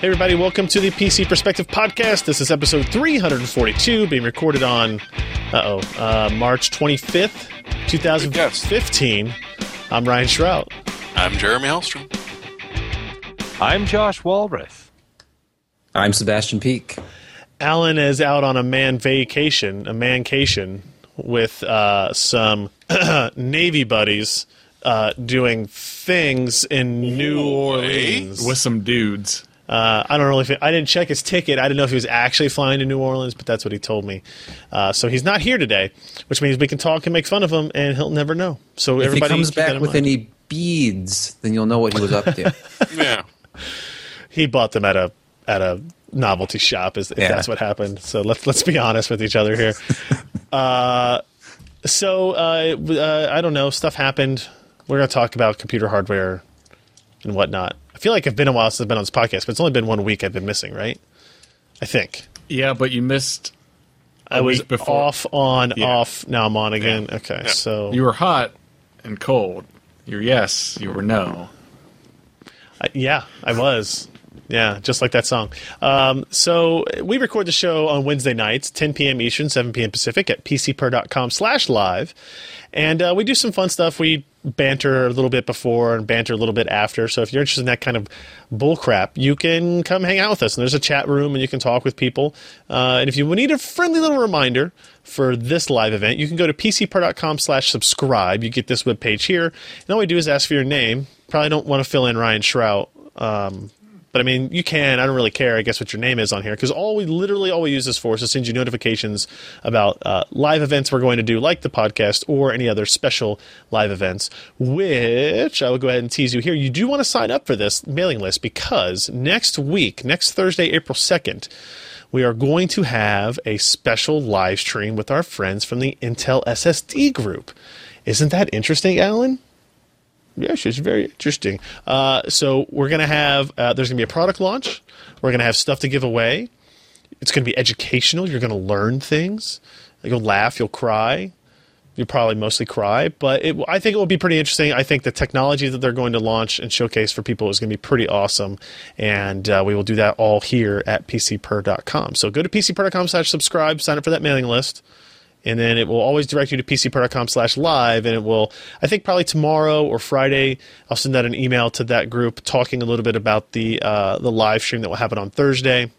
Hey everybody, welcome to the PC Perspective Podcast. This is episode 342, being recorded on, March 25th, 2015. I'm Ryan Shrout. I'm Jeremy Hellstrom. I'm Josh Walrath. I'm Sebastian Peake. Alan is out on a man vacation with some Navy buddies doing things in New Orleans. With some dudes. I don't really. I didn't check his ticket. I didn't know if he was actually flying to New Orleans, but that's what he told me. So he's not here today, which means we can talk and make fun of him, and he'll never know. So if everybody he comes back with any beads, then you'll know what he was up to. Yeah, he bought them at a novelty shop. If that's what happened. So let's be honest with each other here. I don't know. Stuff happened. We're going to talk about computer hardware and whatnot. I feel like I've been a while since I've been on this podcast, but it's only been 1 week I've been missing, right? I think. Yeah, but you missed a week before. Off. Now I'm on again. Yeah. Okay, yeah. So you were hot and cold. You're yes. You were no. I was. Yeah, just like that song. So we record the show on Wednesday nights, 10 p.m. Eastern, 7 p.m. Pacific at PCper.com/live. And we do some fun stuff. We banter a little bit before and banter a little bit after. So if you're interested in that kind of bullcrap, you can come hang out with us. And there's a chat room and you can talk with people. And if you need a friendly little reminder for this live event, you can go to PCper.com/subscribe. You get this webpage here. And all we do is ask for your name. Probably don't want to fill in Ryan Shrout. But I mean, you can. I don't really care, I guess, what your name is on here, because all we use this for is to send you notifications about live events we're going to do, like the podcast or any other special live events, which I will go ahead and tease you here. You do want to sign up for this mailing list, because next Thursday, April 2nd, we are going to have a special live stream with our friends from the Intel SSD group. Isn't that interesting, Alan? Yes, it's very interesting. So we're going to have there's going to be a product launch. We're going to have stuff to give away. It's going to be educational. You're going to learn things. You'll laugh. You'll cry. You'll probably mostly cry. But I think it will be pretty interesting. I think the technology that they're going to launch and showcase for people is going to be pretty awesome. And we will do that all here at PCper.com. So go to PCper.com/subscribe. Sign up for that mailing list. And then it will always direct you to PCper.com/live, and it will, I think probably tomorrow or Friday, I'll send out an email to that group talking a little bit about the live stream that will happen on Thursday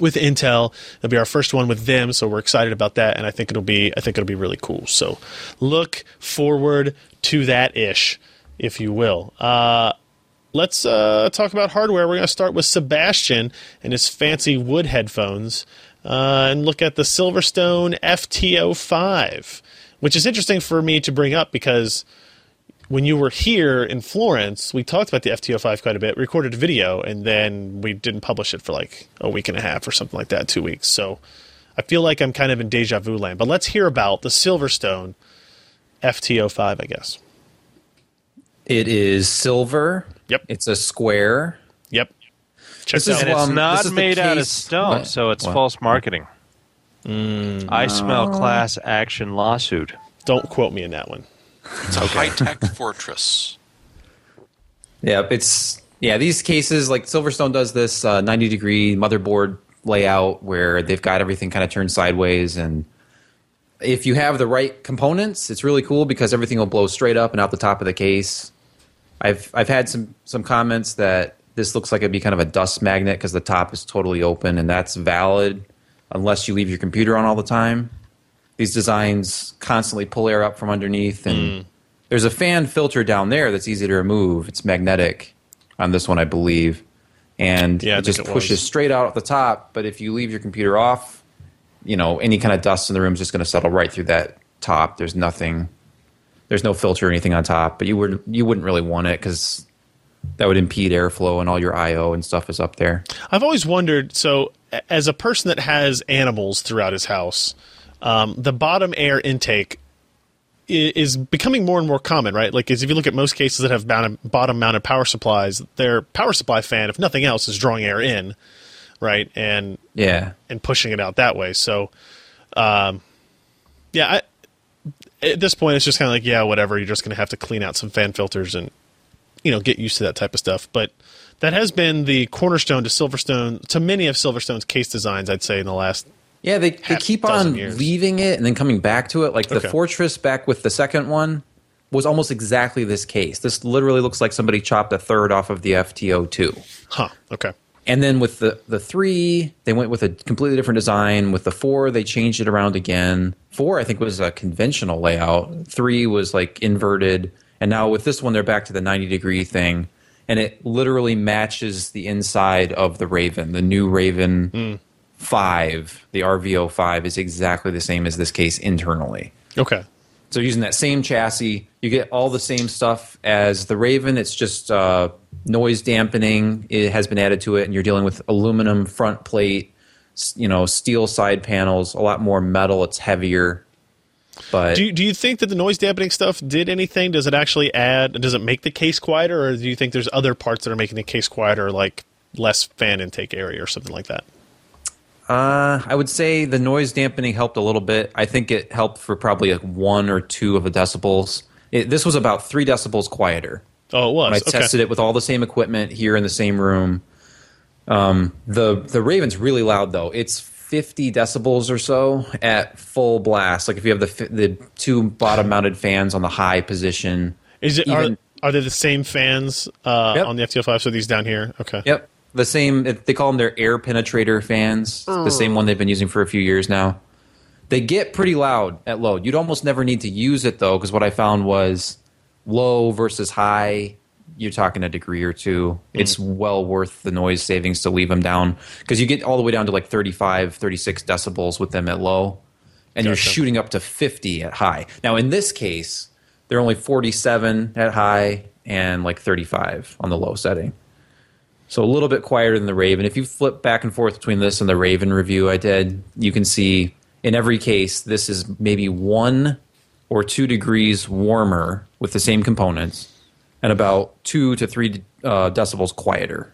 with Intel. It'll be our first one with them, so we're excited about that, and I think it'll be really cool. So look forward to that ish, if you will. Let's talk about hardware. We're going to start with Sebastian and his fancy wood headphones. And look at the Silverstone FT05, which is interesting for me to bring up because when you were here in Florence, we talked about the FT05 quite a bit, recorded a video, and then we didn't publish it for like a week and a half or something like that, 2 weeks. So I feel like I'm kind of in deja vu land. But let's hear about the Silverstone FT05, I guess. It is silver. Yep. It's a square. Yep. It's not made out of stone, so it's false marketing. I smell class action lawsuit. Don't quote me in that one. It's a high-tech fortress. Yeah, these cases, like Silverstone does this 90-degree motherboard layout where they've got everything kind of turned sideways. And if you have the right components, it's really cool because everything will blow straight up and out the top of the case. I've had some comments that this looks like it'd be kind of a dust magnet because the top is totally open, and that's valid unless you leave your computer on all the time. These designs constantly pull air up from underneath, and there's a fan filter down there that's easy to remove. It's magnetic on this one, I believe, and it just pushes straight out at the top. But if you leave your computer off, any kind of dust in the room is just going to settle right through that top. There's nothing. There's no filter or anything on top, but you wouldn't really want it because that would impede airflow, and all your I/O and stuff is up there. I've always wondered, so as a person that has animals throughout his house, the bottom air intake is becoming more and more common, right? Like, if you look at most cases that have bottom-mounted power supplies, their power supply fan, if nothing else, is drawing air in, right? And and pushing it out that way. So, at this point, it's just kind of like, yeah, whatever. You're just going to have to clean out some fan filters and get used to that type of stuff. But that has been the cornerstone to Silverstone, to many of Silverstone's case designs, I'd say, in the last they keep on leaving it and then coming back to it. Like the Fortress back with the second one was almost exactly this case. This literally looks like somebody chopped a third off of the FT02. Huh, okay. And then with the 3, they went with a completely different design. With the 4, they changed it around again. 4, I think, was a conventional layout. 3 was like inverted. And now with this one, they're back to the 90-degree thing. And it literally matches the inside of the Raven. The new Raven 5, the RVO5, is exactly the same as this case internally. Okay. So using that same chassis, you get all the same stuff as the Raven. It's just noise dampening. It has been added to it, and you're dealing with aluminum front plate, you know, steel side panels, a lot more metal. It's heavier. But do you think that the noise dampening stuff did anything? Does it actually add? Does it make the case quieter, or do you think there's other parts that are making the case quieter, like less fan intake area or something like that? I would say the noise dampening helped a little bit. I think it helped for probably like 1 or 2 of the decibels. This was about 3 decibels quieter. Oh, it was. I tested it with all the same equipment here in the same room. The Raven's really loud though. It's 50 decibels or so at full blast. Like if you have the 2 bottom mounted fans on the high position. Are they the same fans on the FT05? So these down here. Okay. Yep. The same, they call them their air penetrator fans, the same one they've been using for a few years now. They get pretty loud at load. You'd almost never need to use it, though, because what I found was low versus high, you're talking a degree or 2. Mm. It's well worth the noise savings to leave them down, because you get all the way down to like 35, 36 decibels with them at low, and you're shooting up to 50 at high. Now, in this case, they're only 47 at high and like 35 on the low setting. So a little bit quieter than the Raven. If you flip back and forth between this and the Raven review I did, you can see in every case this is maybe 1 or 2 degrees warmer with the same components and about 2 to 3 decibels quieter.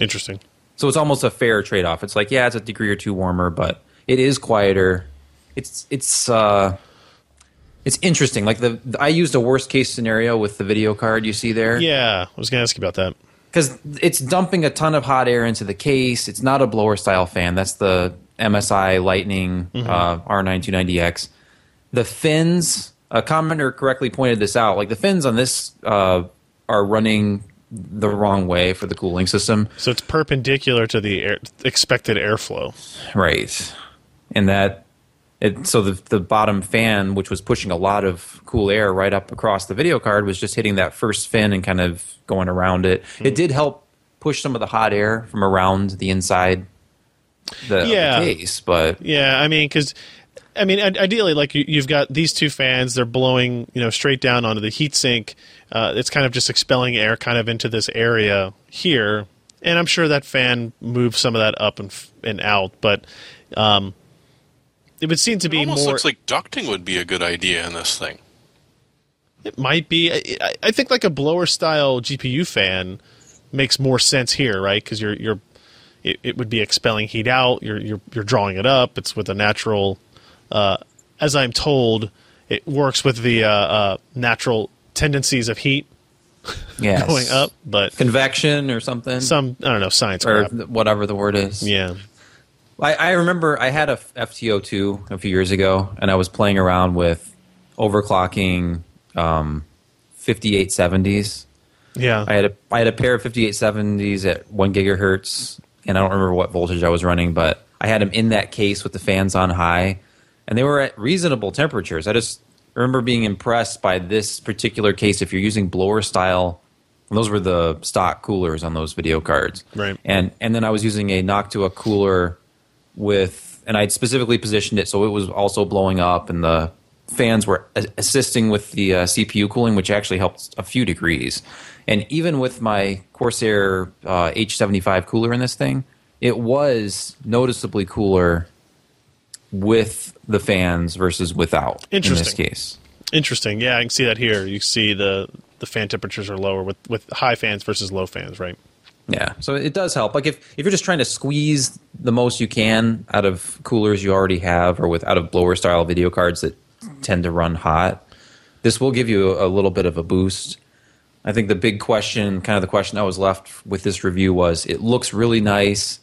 Interesting. So it's almost a fair trade-off. It's like, yeah, it's a degree or 2 warmer, but it is quieter. It's interesting. Like I used a worst-case scenario with the video card you see there. Yeah, I was going to ask you about that. Because it's dumping a ton of hot air into the case. It's not a blower-style fan. That's the MSI Lightning R9290X. The fins, a commenter correctly pointed this out. Like the fins on this are running the wrong way for the cooling system. So it's perpendicular to the expected airflow. Right. And so the bottom fan, which was pushing a lot of cool air right up across the video card, was just hitting that first fin and kind of going around it. Mm. It did help push some of the hot air from around the inside the case, but yeah, I mean, ideally, like you've got these 2 fans, they're blowing straight down onto the heatsink. It's kind of just expelling air kind of into this area here, and I'm sure that fan moves some of that up and out, but. It would seem to be more. It almost looks like ducting would be a good idea in this thing. It might be. I think like a blower-style GPU fan makes more sense here, right? Because it would be expelling heat out. You're drawing it up. It's with a natural. As I'm told, it works with the natural tendencies of heat. Yes. Going up, but convection or something. I don't know, science or crap. Whatever the word is. Yeah. I remember I had a FT02 a few years ago, and I was playing around with overclocking 5870s. Yeah, I had a pair of 5870s at 1 gigahertz, and I don't remember what voltage I was running, but I had them in that case with the fans on high, and they were at reasonable temperatures. I just remember being impressed by this particular case. If you're using blower style. And those were the stock coolers on those video cards. Right. And then I was using a Noctua cooler and I'd specifically positioned it so it was also blowing up, and the fans were assisting with the CPU cooling, which actually helped a few degrees. And even with my Corsair H75 cooler in this thing, it was noticeably cooler with the fans versus without in this case. Interesting. Yeah, I can see that here. You see the fan temperatures are lower with high fans versus low fans, right? Yeah, so it does help. Like if you're just trying to squeeze the most you can out of coolers you already have, or out of blower-style video cards that tend to run hot, this will give you a little bit of a boost. I think the big question, kind of the question that was left with this review was, it looks really nice.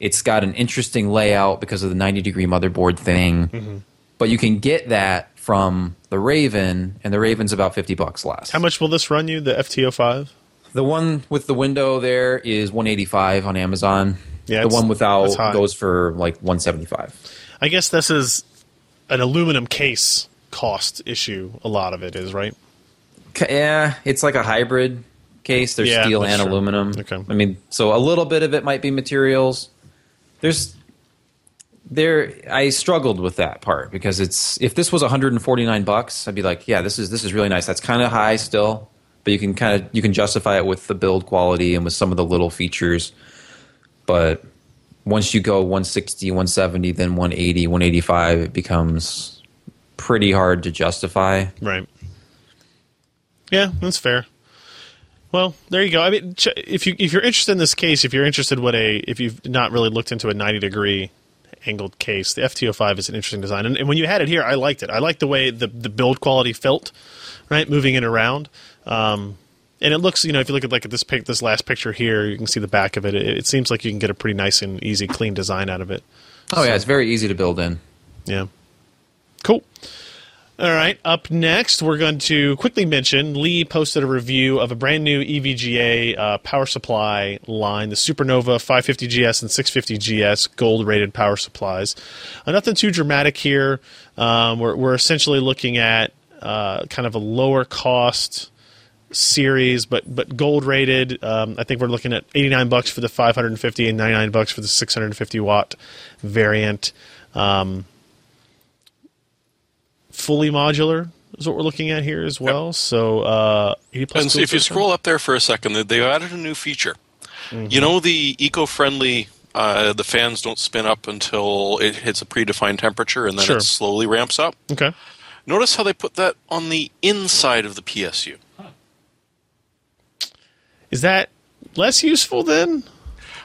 It's got an interesting layout because of the 90-degree motherboard thing. Mm-hmm. But you can get that from the Raven, and the Raven's about $50 less. How much will this run you, the FT05? The one with the window there is $185 on Amazon. Yeah, the one without goes for like $175. I guess this is an aluminum case cost issue, a lot of it is, right? Yeah, it's like a hybrid case. There's steel and aluminum. Okay. I mean, so a little bit of it might be materials. I struggled with that part because if this was $149, I'd be like, yeah, this is really nice. That's kind of high still, but you can justify it with the build quality and with some of the little features. But once you go 160, 170, then 180, 185, it becomes pretty hard to justify. Right. Yeah, that's fair. Well, there you go. I mean, if you're interested in this case, if you've not really looked into a 90-degree angled case, the FT05 is an interesting design. And when you had it here, I liked it. I liked the way the build quality felt, right, moving it around. And it looks, if you look at this last picture here, you can see the back of it. It seems like you can get a pretty nice and easy, clean design out of it. Oh, so, yeah, it's very easy to build in. Yeah. Cool. All right, up next, we're going to quickly mention Lee posted a review of a brand new EVGA power supply line, the Supernova 550GS and 650GS gold-rated power supplies. Nothing too dramatic here. We're essentially looking at kind of a lower-cost series, but gold-rated. I think we're looking at $89 for the 550 and $99 for the 650-watt variant. Fully modular is what we're looking at here as well. Yep. So, and if you scroll up there for a second, they've added a new feature. Mm-hmm. You know the eco-friendly, the fans don't spin up until it hits a predefined temperature, and then it slowly ramps up. Okay. Notice how they put that on the inside of the PSU. Huh. Is that less useful then?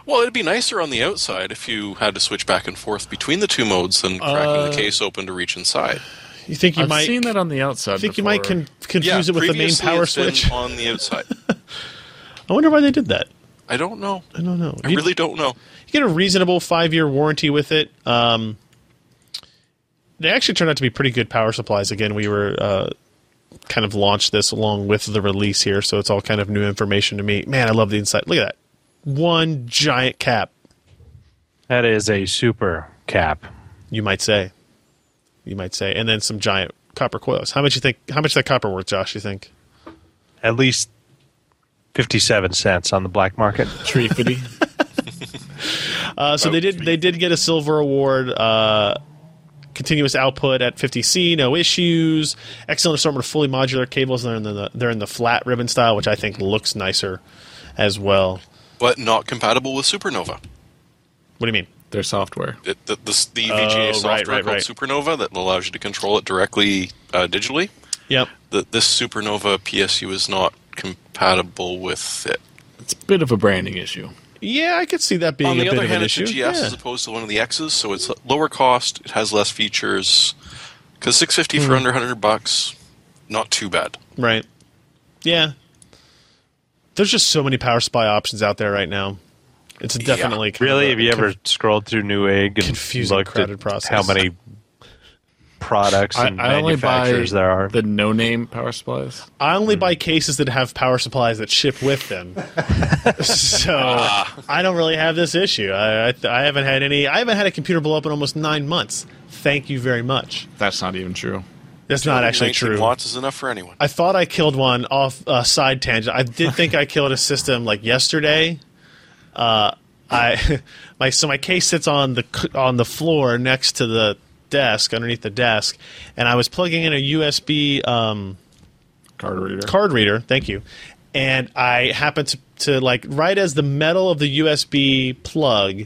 Well, it'd be nicer on the outside if you had to switch back and forth between the two modes than cracking the case open to reach inside. You think I've seen that on the outside. I think before. You might confuse it with the main power switch on the outside. I wonder why they did that. I don't know. I really don't know. You get a reasonable 5-year warranty with it. They actually turned out to be pretty good power supplies. Again, we were kind of launched this along with the release here, so it's all kind of new information to me. Man, I love the inside. Look at that. One giant cap. That is a super cap, you might say. And then some giant copper coils. How much is that copper worth, Josh, you think? At least 57 cents on the black market. 350. So they did get a silver award, continuous output at 50C, no issues, excellent assortment of fully modular cables, and they're in the flat ribbon style, which I think looks nicer as well. But not compatible with Supernova. What do you mean? Their software. The EVGA software called Supernova that allows you to control it directly digitally. Yep. This Supernova PSU is not compatible with it. It's a bit of a branding issue. Yeah, I could see that being a bit of an issue. On the other hand, it's a GS as opposed to one of the X's, so it's lower cost, it has less features. Because 650 for under $100, not too bad. Right. Yeah. There's just so many power supply options out there right now. It's definitely really. Have you ever scrolled through Newegg and looked at how many products and manufacturers there are? The no-name power supplies. I only buy cases that have power supplies that ship with them, so I don't really have this issue. I haven't had any. I haven't had a computer blow up in almost 9 months. Thank you very much. That's not even true. That's not actually true. Watts is enough for anyone. I thought I killed one off a side tangent. I did think I killed a system like yesterday. My case sits on the floor next to the desk, underneath the desk, and I was plugging in a USB card reader. Thank you. And I happened to like right as the metal of the USB plug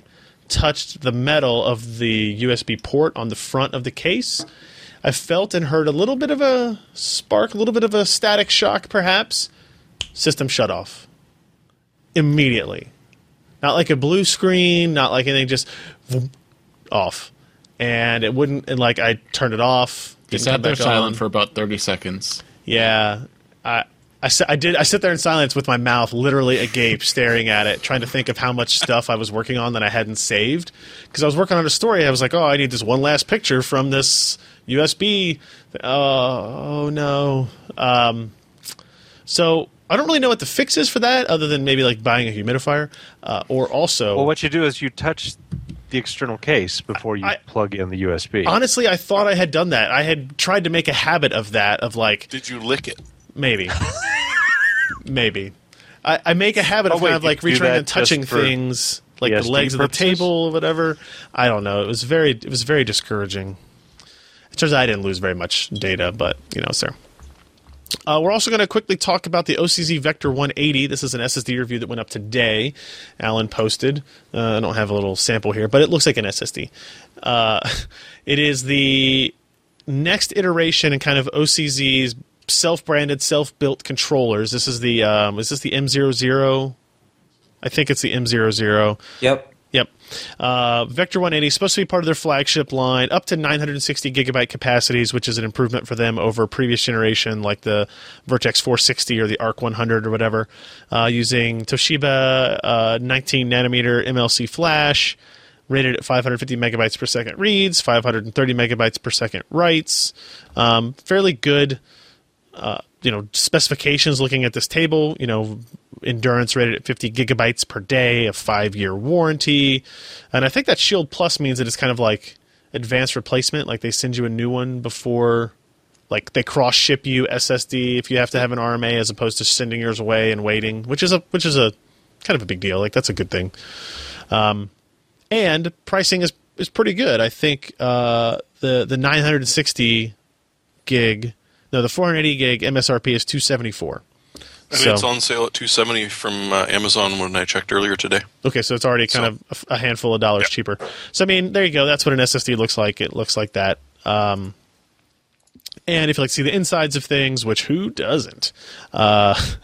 touched the metal of the USB port on the front of the case, I felt and heard a little bit of a spark, a little bit of a static shock, perhaps. System shut off immediately. Not like a blue screen, not like anything, just off. And it wouldn't, and like I turned it off. It sat there silent for about 30 seconds. Yeah. I I sit there in silence with my mouth literally agape, staring at it, trying to think of how much stuff I was working on that I hadn't saved. Because I was working on a story. I was like, oh, I need this one last picture from this USB. Oh, no. So I don't really know what the fix is for that, other than maybe like buying a humidifier or also. Well, what you do is you touch the external case before you plug in the USB. Honestly, I thought I had done that. I had tried to make a habit of that, of like. Did you lick it? Maybe. Maybe. I make a habit of kind of like reaching and touching things, like the legs of the table or whatever. I don't know. It was very discouraging. It turns out I didn't lose very much data, but, you know, sir. We're also going to quickly talk about the OCZ Vector 180. This is an SSD review that went up today. Alan posted. I don't have a little sample here, but it looks like an SSD. It is the next iteration in kind of OCZ's self-branded, self-built controllers. This is the is this the M00? I think it's the M00. Yep. Vector 180 is supposed to be part of their flagship line, up to 960 gigabyte capacities, which is an improvement for them over previous generation, like the Vertex 460 or the Arc 100 or whatever, using Toshiba 19 nanometer MLC flash, rated at 550 megabytes per second reads, 530 megabytes per second writes. Fairly good. Specifications looking at this table, endurance rated at 50 gigabytes per day, a 5-year warranty. And I think that Shield Plus means that it's kind of like advanced replacement, like they send you a new one before, like they cross-ship you SSD if you have to have an RMA as opposed to sending yours away and waiting, which is a kind of a big deal. Like that's a good thing. And pricing is pretty good. I think the 960 gig... No, the 480 gig MSRP is $274. And it's on sale at $270 from Amazon when I checked earlier today. Okay, so it's already kind of a handful of dollars cheaper. So, I mean, there you go. That's what an SSD looks like. It looks like that. And if you like to see the insides of things, which who doesn't? That's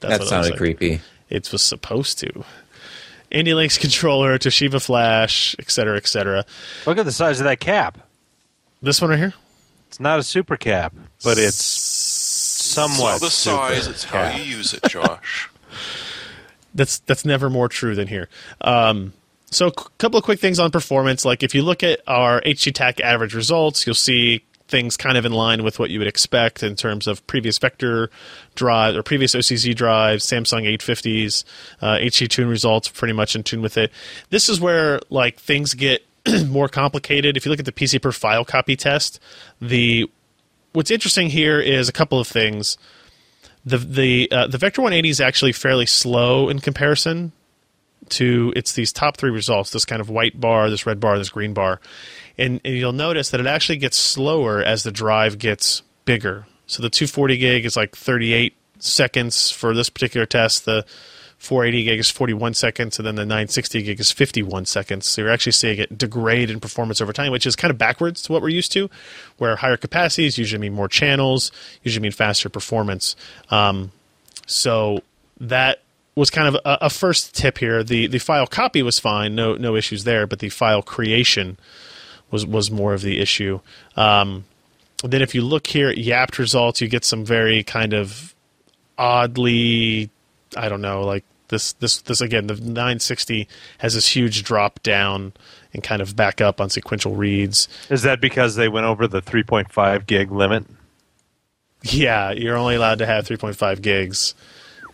what it sounded creepy. It was supposed to. IndyLynx controller, Toshiba flash, et cetera, et cetera. Look at the size of that cap. This one right here? It's not a super cap, but it's somewhat the size. It's how you use it, Josh. That's never more true than here. So a couple of quick things on performance. Like if you look at our HGTAC average results, you'll see things kind of in line with what you would expect in terms of previous Vector drives or previous OCZ drives, Samsung 850s, HG-Tune results pretty much in tune with it. This is where like things get more complicated. If you look at the PC per file copy test, what's interesting here is a couple of things. The Vector 180 is actually fairly slow in comparison to these top three results, this kind of white bar, this red bar, this green bar. And you'll notice that it actually gets slower as the drive gets bigger. So the 240 gig is like 38 seconds for this particular test. The 480 gig is 41 seconds, and then the 960 gig is 51 seconds. So you're actually seeing it degrade in performance over time, which is kind of backwards to what we're used to, where higher capacities usually mean more channels, usually mean faster performance. So that was kind of a first tip here. The file copy was fine, no issues there, but the file creation was more of the issue. Then if you look here at Yapt results, you get some very kind of oddly, I don't know, like this again, the 960 has this huge drop down and kind of back up on sequential reads. Is that because they went over the 3.5 gig limit? Yeah, you're only allowed to have 3.5 gigs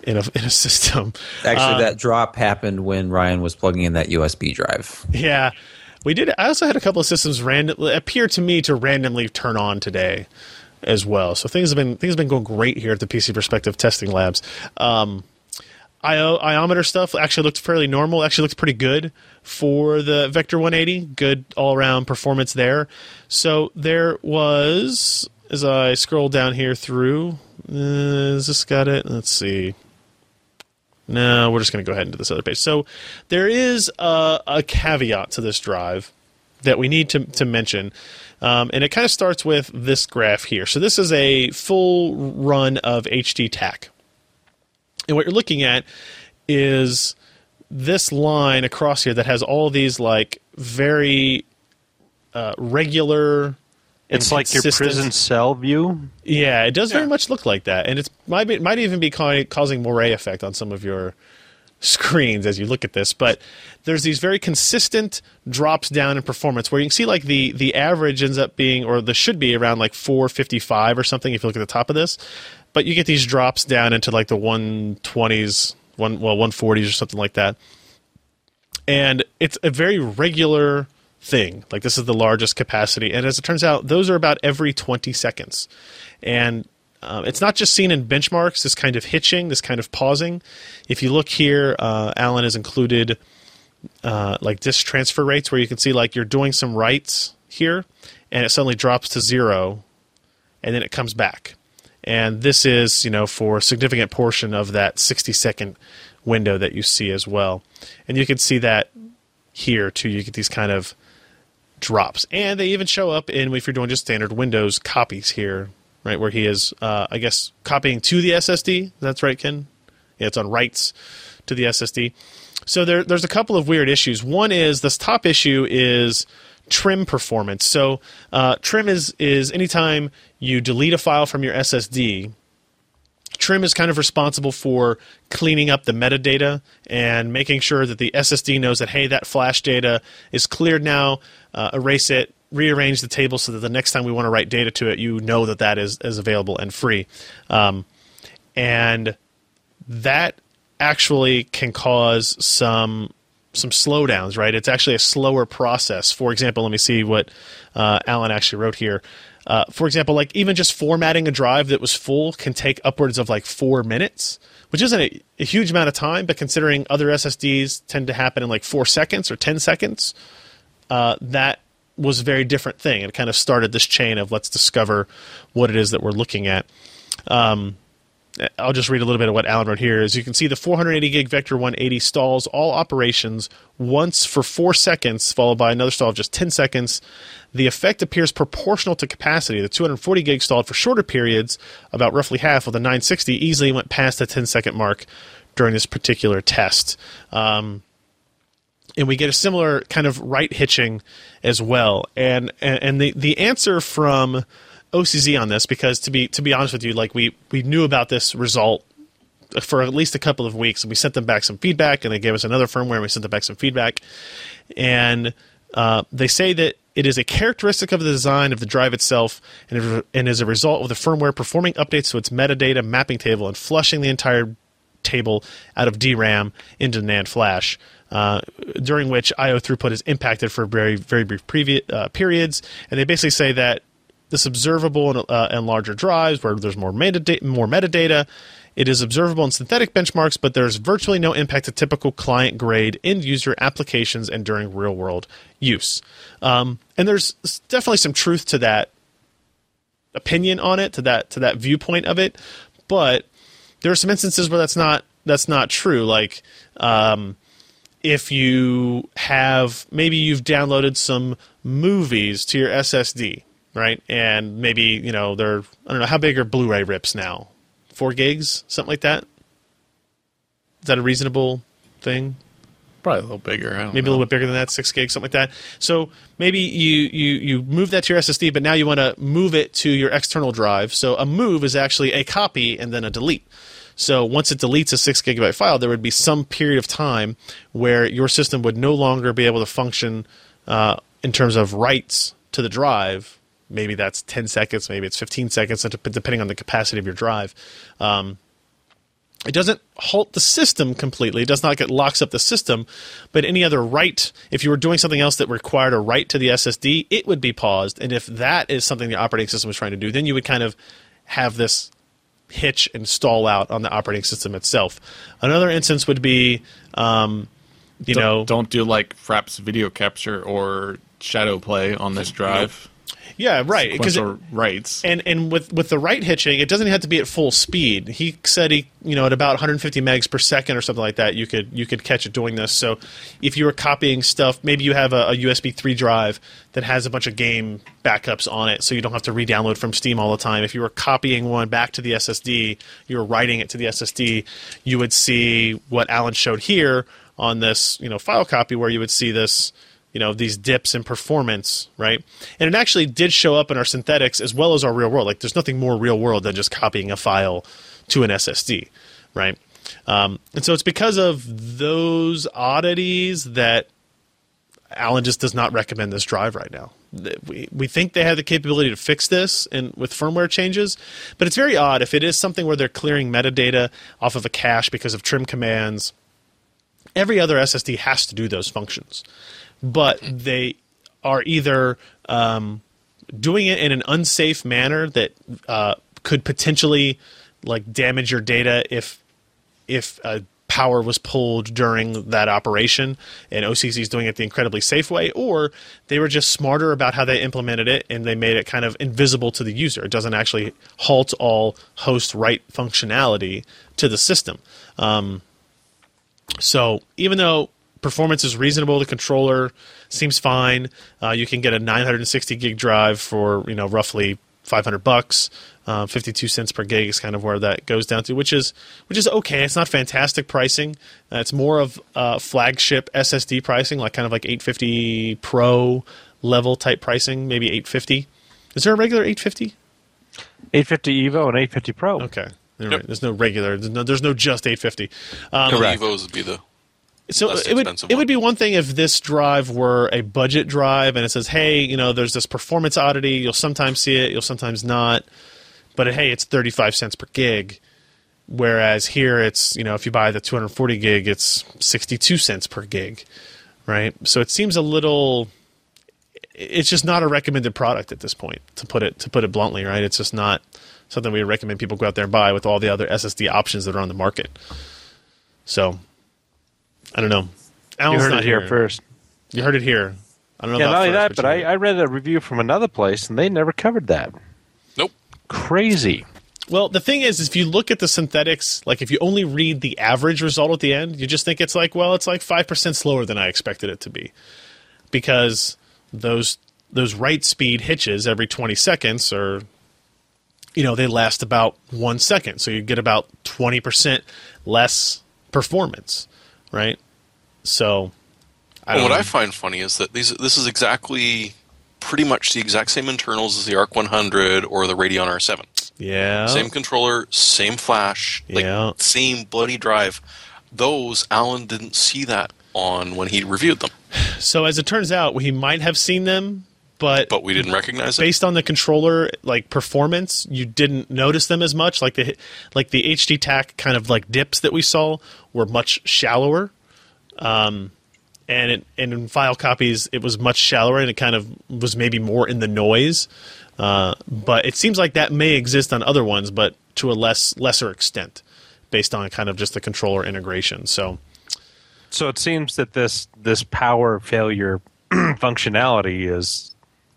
in a system. Actually, that drop happened when Ryan was plugging in that USB drive. Yeah, we did. I also had a couple of systems appear to me to randomly turn on today as well. So things have been going great here at the PC Perspective Testing Labs. Iometer stuff actually looked fairly normal. Actually looked pretty good for the Vector 180. Good all-around performance there. So there was, as I scroll down here through, has this got it? Let's see. No, we're just going to go ahead into this other page. So there is a caveat to this drive that we need to mention. And it kind of starts with this graph here. So this is a full run of HDTAC. And what you're looking at is this line across here that has all these like very regular It's like your prison cell view. Yeah, it does very much look like that. And it might even be causing moire effect on some of your screens as you look at this. But there's these very consistent drops down in performance where you can see like the average ends up being, or the should be around like 455 or something if you look at the top of this. But you get these drops down into like the 120s, 140s or something like that. And it's a very regular thing. Like, this is the largest capacity. And as it turns out, those are about every 20 seconds. And it's not just seen in benchmarks, this kind of hitching, this kind of pausing. If you look here, Alan has included like disk transfer rates where you can see like you're doing some writes here and it suddenly drops to zero and then it comes back. And this is, you know, for a significant portion of that 60-second window that you see as well. And you can see that here too. You get these kind of drops, and they even show up in, if you're doing just standard Windows copies here, right, where he is I guess copying to the SSD. That's right, Ken? Yeah, it's on writes to the SSD. So there's a couple of weird issues. One is, this top issue is trim performance. So trim is anytime you delete a file from your SSD, trim is kind of responsible for cleaning up the metadata and making sure that the SSD knows that, hey, that flash data is cleared now, erase it, rearrange the table so that the next time we want to write data to it, you know that that is available and free. And that actually can cause some slowdowns, right? It's actually a slower process. For example, let me see what Alan actually wrote here. For example, like even just formatting a drive that was full can take upwards of like 4 minutes, which isn't a huge amount of time, but considering other SSDs tend to happen in like 4 seconds or 10 seconds, that was a very different thing. It kind of started this chain of, let's discover what it is that we're looking at. I'll just read a little bit of what Alan wrote here. As you can see, the 480 gig Vector 180 stalls all operations once for 4 seconds, followed by another stall of just 10 seconds. The effect appears proportional to capacity. The 240 gig stalled for shorter periods, about roughly half, while the 960 easily went past the 10-second mark during this particular test. And we get a similar kind of write hitching as well. And the answer from OCZ on this, because to be honest with you, like we knew about this result for at least a couple of weeks, and we sent them back some feedback, and they gave us another firmware, and we sent them back some feedback, and they say that it is a characteristic of the design of the drive itself, and is a result of the firmware performing updates to its metadata mapping table and flushing the entire table out of DRAM into NAND flash, during which I/O throughput is impacted for very, very brief periods, and they basically say that this observable in larger drives where there's more metadata. It is observable in synthetic benchmarks, but there's virtually no impact to typical client-grade end-user applications and during real-world use. And there's definitely some truth to that opinion on it, to that viewpoint of it. But there are some instances where that's not true. Like if you have, maybe you've downloaded some movies to your SSD. Right, and maybe, you know, they're, I don't know, how big are Blu-ray rips now? 4 gigs, something like that. Is that a reasonable thing? Probably a little bigger. Maybe a little bit bigger than that, 6 gigs, something like that. So maybe you move that to your SSD, but now you want to move it to your external drive. So a move is actually a copy and then a delete. So once it deletes a 6 gigabyte file, there would be some period of time where your system would no longer be able to function in terms of writes to the drive. Maybe that's 10 seconds, maybe it's 15 seconds, depending on the capacity of your drive. It doesn't halt the system completely. It does not locks up the system, but any other write, if you were doing something else that required a write to the SSD, it would be paused. And if that is something the operating system was trying to do, then you would kind of have this hitch and stall out on the operating system itself. Another instance would be, Don't do like Fraps video capture or shadow play on this drive. Yeah, right. Because writes and with the write hitching, it doesn't have to be at full speed. He said at about 150 megs per second or something like that, you could catch it doing this. So if you were copying stuff, maybe you have a USB 3 drive that has a bunch of game backups on it, so you don't have to re-download from Steam all the time. If you were copying one back to the SSD, you were writing it to the SSD, you would see what Alan showed here on this, file copy, where you would see this you know, these dips in performance, right? And it actually did show up in our synthetics as well as our real world. Like, there's nothing more real world than just copying a file to an SSD, right? And so it's because of those oddities that Alan just does not recommend this drive right now. We think they have the capability to fix this and with firmware changes, but it's very odd if it is something where they're clearing metadata off of a cache because of trim commands. Every other SSD has to do those functions, but they are either doing it in an unsafe manner that could potentially like damage your data if power was pulled during that operation, and OCZ is doing it the incredibly safe way, or they were just smarter about how they implemented it and they made it kind of invisible to the user. It doesn't actually halt all host write functionality to the system. So even though performance is reasonable, the controller seems fine. You can get a 960 gig drive for, you know, roughly $500. 52 cents per gig is kind of where that goes down to, which is okay. It's not fantastic pricing. It's more of flagship SSD pricing, like kind of like 850 Pro level type pricing, maybe 850. Is there a regular 850? 850 Evo and 850 Pro. Okay, yep. Right. There's no regular. There's no just 850. Correct. Evos would be the. So it would be one thing if this drive were a budget drive and it says, hey, you know, there's this performance oddity. You'll sometimes see it. You'll sometimes not. But, hey, it's 35 cents per gig, whereas here it's, you know, if you buy the 240 gig, it's 62 cents per gig, right? So it seems a little – it's just not a recommended product at this point, to put it bluntly, right? It's just not something we recommend people go out there and buy with all the other SSD options that are on the market. So, I don't know. Alan's you heard it here first. You heard it here. I don't know about first. Yeah, not only that, but I read a review from another place, and they never covered that. Crazy. Well, the thing is if you look at the synthetics, like if you only read the average result at the end, you just think it's like, well, it's like 5% slower than I expected it to be, because those write speed hitches every 20 seconds, or, you know, they last about 1 second, so you get about 20% less performance, right? So, I find funny is that this is exactly. Pretty much the exact same internals as the Arc 100 or the Radeon R7. Yeah. Same controller, same flash, like same bloody drive. Those, Alan didn't see that on when he reviewed them. So as it turns out, he might have seen them, but we didn't recognize it. Based on the controller like performance, you didn't notice them as much. Like the HD TAC kind of like dips that we saw were much shallower. And in file copies, it was much shallower, and it kind of was maybe more in the noise. But it seems like that may exist on other ones, but to a lesser extent, based on kind of just the controller integration. So it seems that this power failure functionality is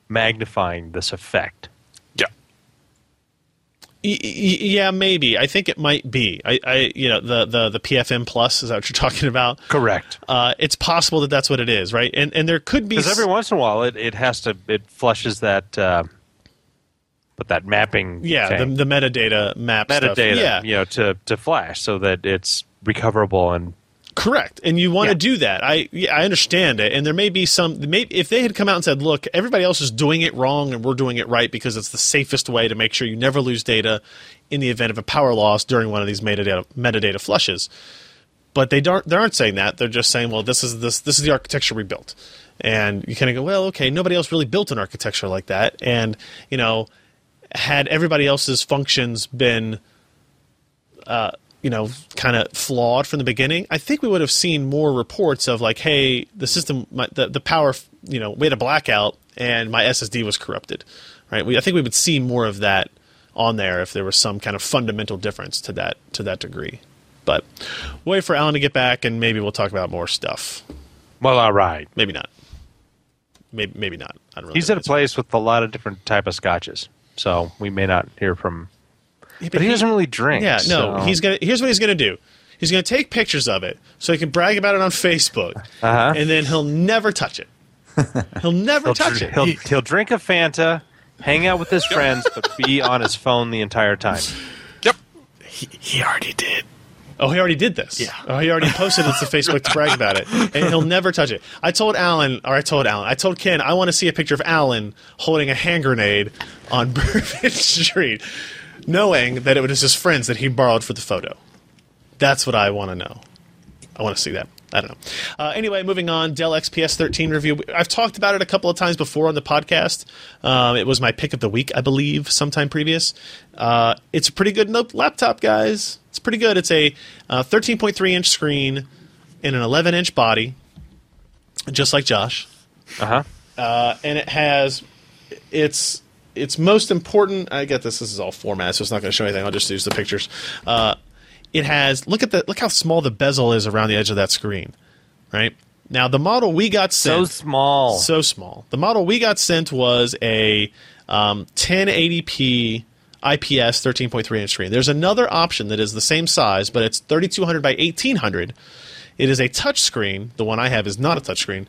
magnifying this effect. Yeah. Yeah, maybe. I think it might be. The PFM Plus, is that what you're talking about? Correct. It's possible that that's what it is, right? And there could be, because every once in a while it flushes that, but that mapping. Yeah, the metadata map. Metadata, stuff. Yeah, you know, to flash so that it's recoverable and. Correct, and you want to do that. I understand it, and there may be some. Maybe if they had come out and said, "Look, everybody else is doing it wrong, and we're doing it right because it's the safest way to make sure you never lose data in the event of a power loss during one of these metadata flushes," but they don't. They aren't saying that. They're just saying, "Well, this is the architecture we built," and you kind of go, "Well, okay, nobody else really built an architecture like that," and you know, had everybody else's functions been. You know, kind of flawed from the beginning, I think we would have seen more reports of like, hey, the system, the power, you know, we had a blackout and my SSD was corrupted, right? I think we would see more of that on there if there was some kind of fundamental difference to that degree. But we'll wait for Alan to get back and maybe we'll talk about more stuff. Well, all right. Maybe not. Maybe not. I don't really. He's at a place with a lot of different type of scotches, so we may not hear from. But he doesn't really drink. Yeah, no. So. Here's what he's gonna do. He's gonna take pictures of it so he can brag about it on Facebook, and then he'll never touch it. He'll never touch it. He'll drink a Fanta, hang out with his friends, but be on his phone the entire time. Yep. He already did. Oh, he already did this. Yeah. Oh, he already posted it to Facebook to brag about it. And he'll never touch it. I told Ken, I want to see a picture of Alan holding a hand grenade on Bourbon Street, knowing that it was his friends that he borrowed for the photo. That's what I want to know. I want to see that. I don't know. Anyway, moving on, Dell XPS 13 review. I've talked about it a couple of times before on the podcast. It was my pick of the week, I believe, sometime previous. It's a pretty good laptop, guys. It's pretty good. It's a 13.3-inch screen and an 11-inch body, just like Josh. Uh-huh. And it has its most important – I get this. This is all format, so it's not going to show anything. I'll just use the pictures. It has look how small the bezel is around the edge of that screen, right? Now the model we got sent so small. The model we got sent was a 1080p IPS 13.3-inch screen. There's another option that is the same size, but it's 3200 by 1800. It is a touchscreen. The one I have is not a touchscreen,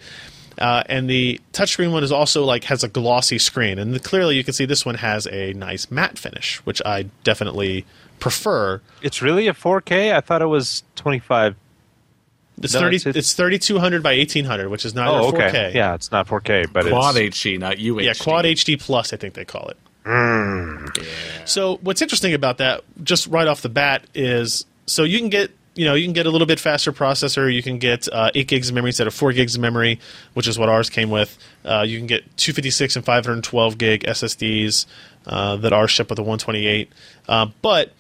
and the touchscreen one is also has a glossy screen. And clearly, you can see this one has a nice matte finish, which I definitely prefer. It's really a 4K? I thought it was 25. It's 3200 by 1800, which is not 4K. Yeah, it's not 4K, but it's quad HD, not UHD. Yeah, quad HD plus, I think they call it. Yeah. So what's interesting about that, just right off the bat, is so you can get a little bit faster processor. You can get 8 gigs of memory instead of 4 gigs of memory, which is what ours came with. You can get 256 and 512 gig SSDs that are shipped with a 128. But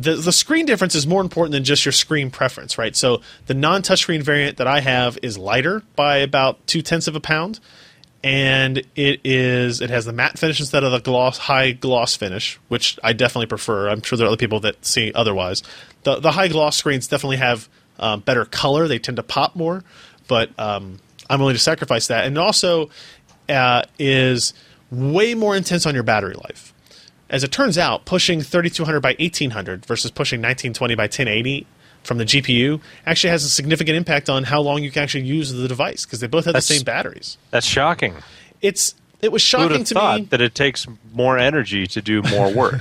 the screen difference is more important than just your screen preference, right? So the non-touchscreen variant that I have is lighter by about 0.2 pounds, and it has the matte finish instead of the high gloss finish, which I definitely prefer. I'm sure there are other people that see otherwise. The high gloss screens definitely have better color; they tend to pop more. But I'm willing to sacrifice that, and it also is way more intense on your battery life. As it turns out, pushing 3200 by 1800 versus pushing 1920 by 1080 from the GPU actually has a significant impact on how long you can actually use the device, because they both have the same batteries. That's shocking. It was shocking to me. Who would have thought that it takes more energy to do more work?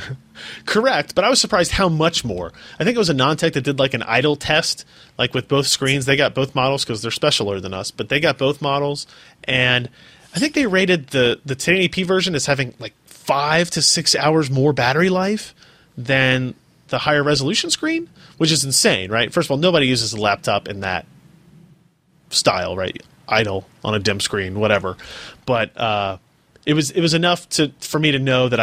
Correct, but I was surprised how much more. I think it was a non-tech that did an idle test, with both screens. They got both models because they're specialer than us, but they got both models, and I think they rated the 1080p version as having 5 to 6 hours more battery life than the higher resolution screen, which is insane, right? First of all, nobody uses a laptop in that style, right? Idle on a dim screen, whatever. But it was enough for me to know that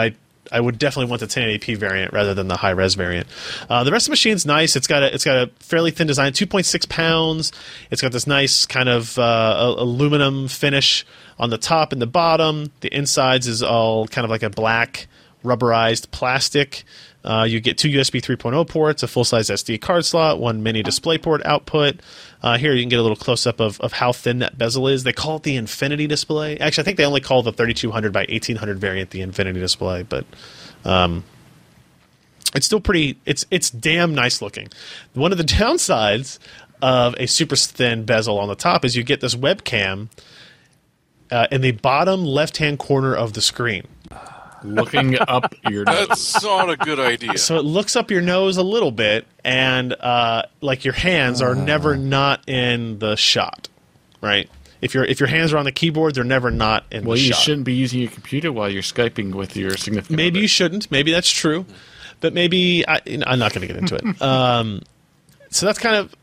I would definitely want the 1080p variant rather than the high res variant. The rest of the machine's nice. It's got a fairly thin design, 2.6 pounds. It's got this nice kind of aluminum finish on the top and the bottom. The insides is all kind of like a black rubberized plastic. You get 2 USB 3.0 ports, a full-size SD card slot, 1 mini DisplayPort output. Here you can get a little close-up of how thin that bezel is. They call it the Infinity Display. Actually, I think they only call the 3200 by 1800 variant the Infinity Display, but it's still pretty. It's damn nice looking. One of the downsides of a super thin bezel on the top is you get this webcam in the bottom left-hand corner of the screen. Looking up your nose. That's not a good idea. So it looks up your nose a little bit, and your hands are never not in the shot, right? If your hands are on the keyboard, they're never not in the shot. Well, you shouldn't be using your computer while you're Skyping with your significant other. Maybe you shouldn't. Maybe that's true. But maybe I'm not going to get into it. So that's kind of...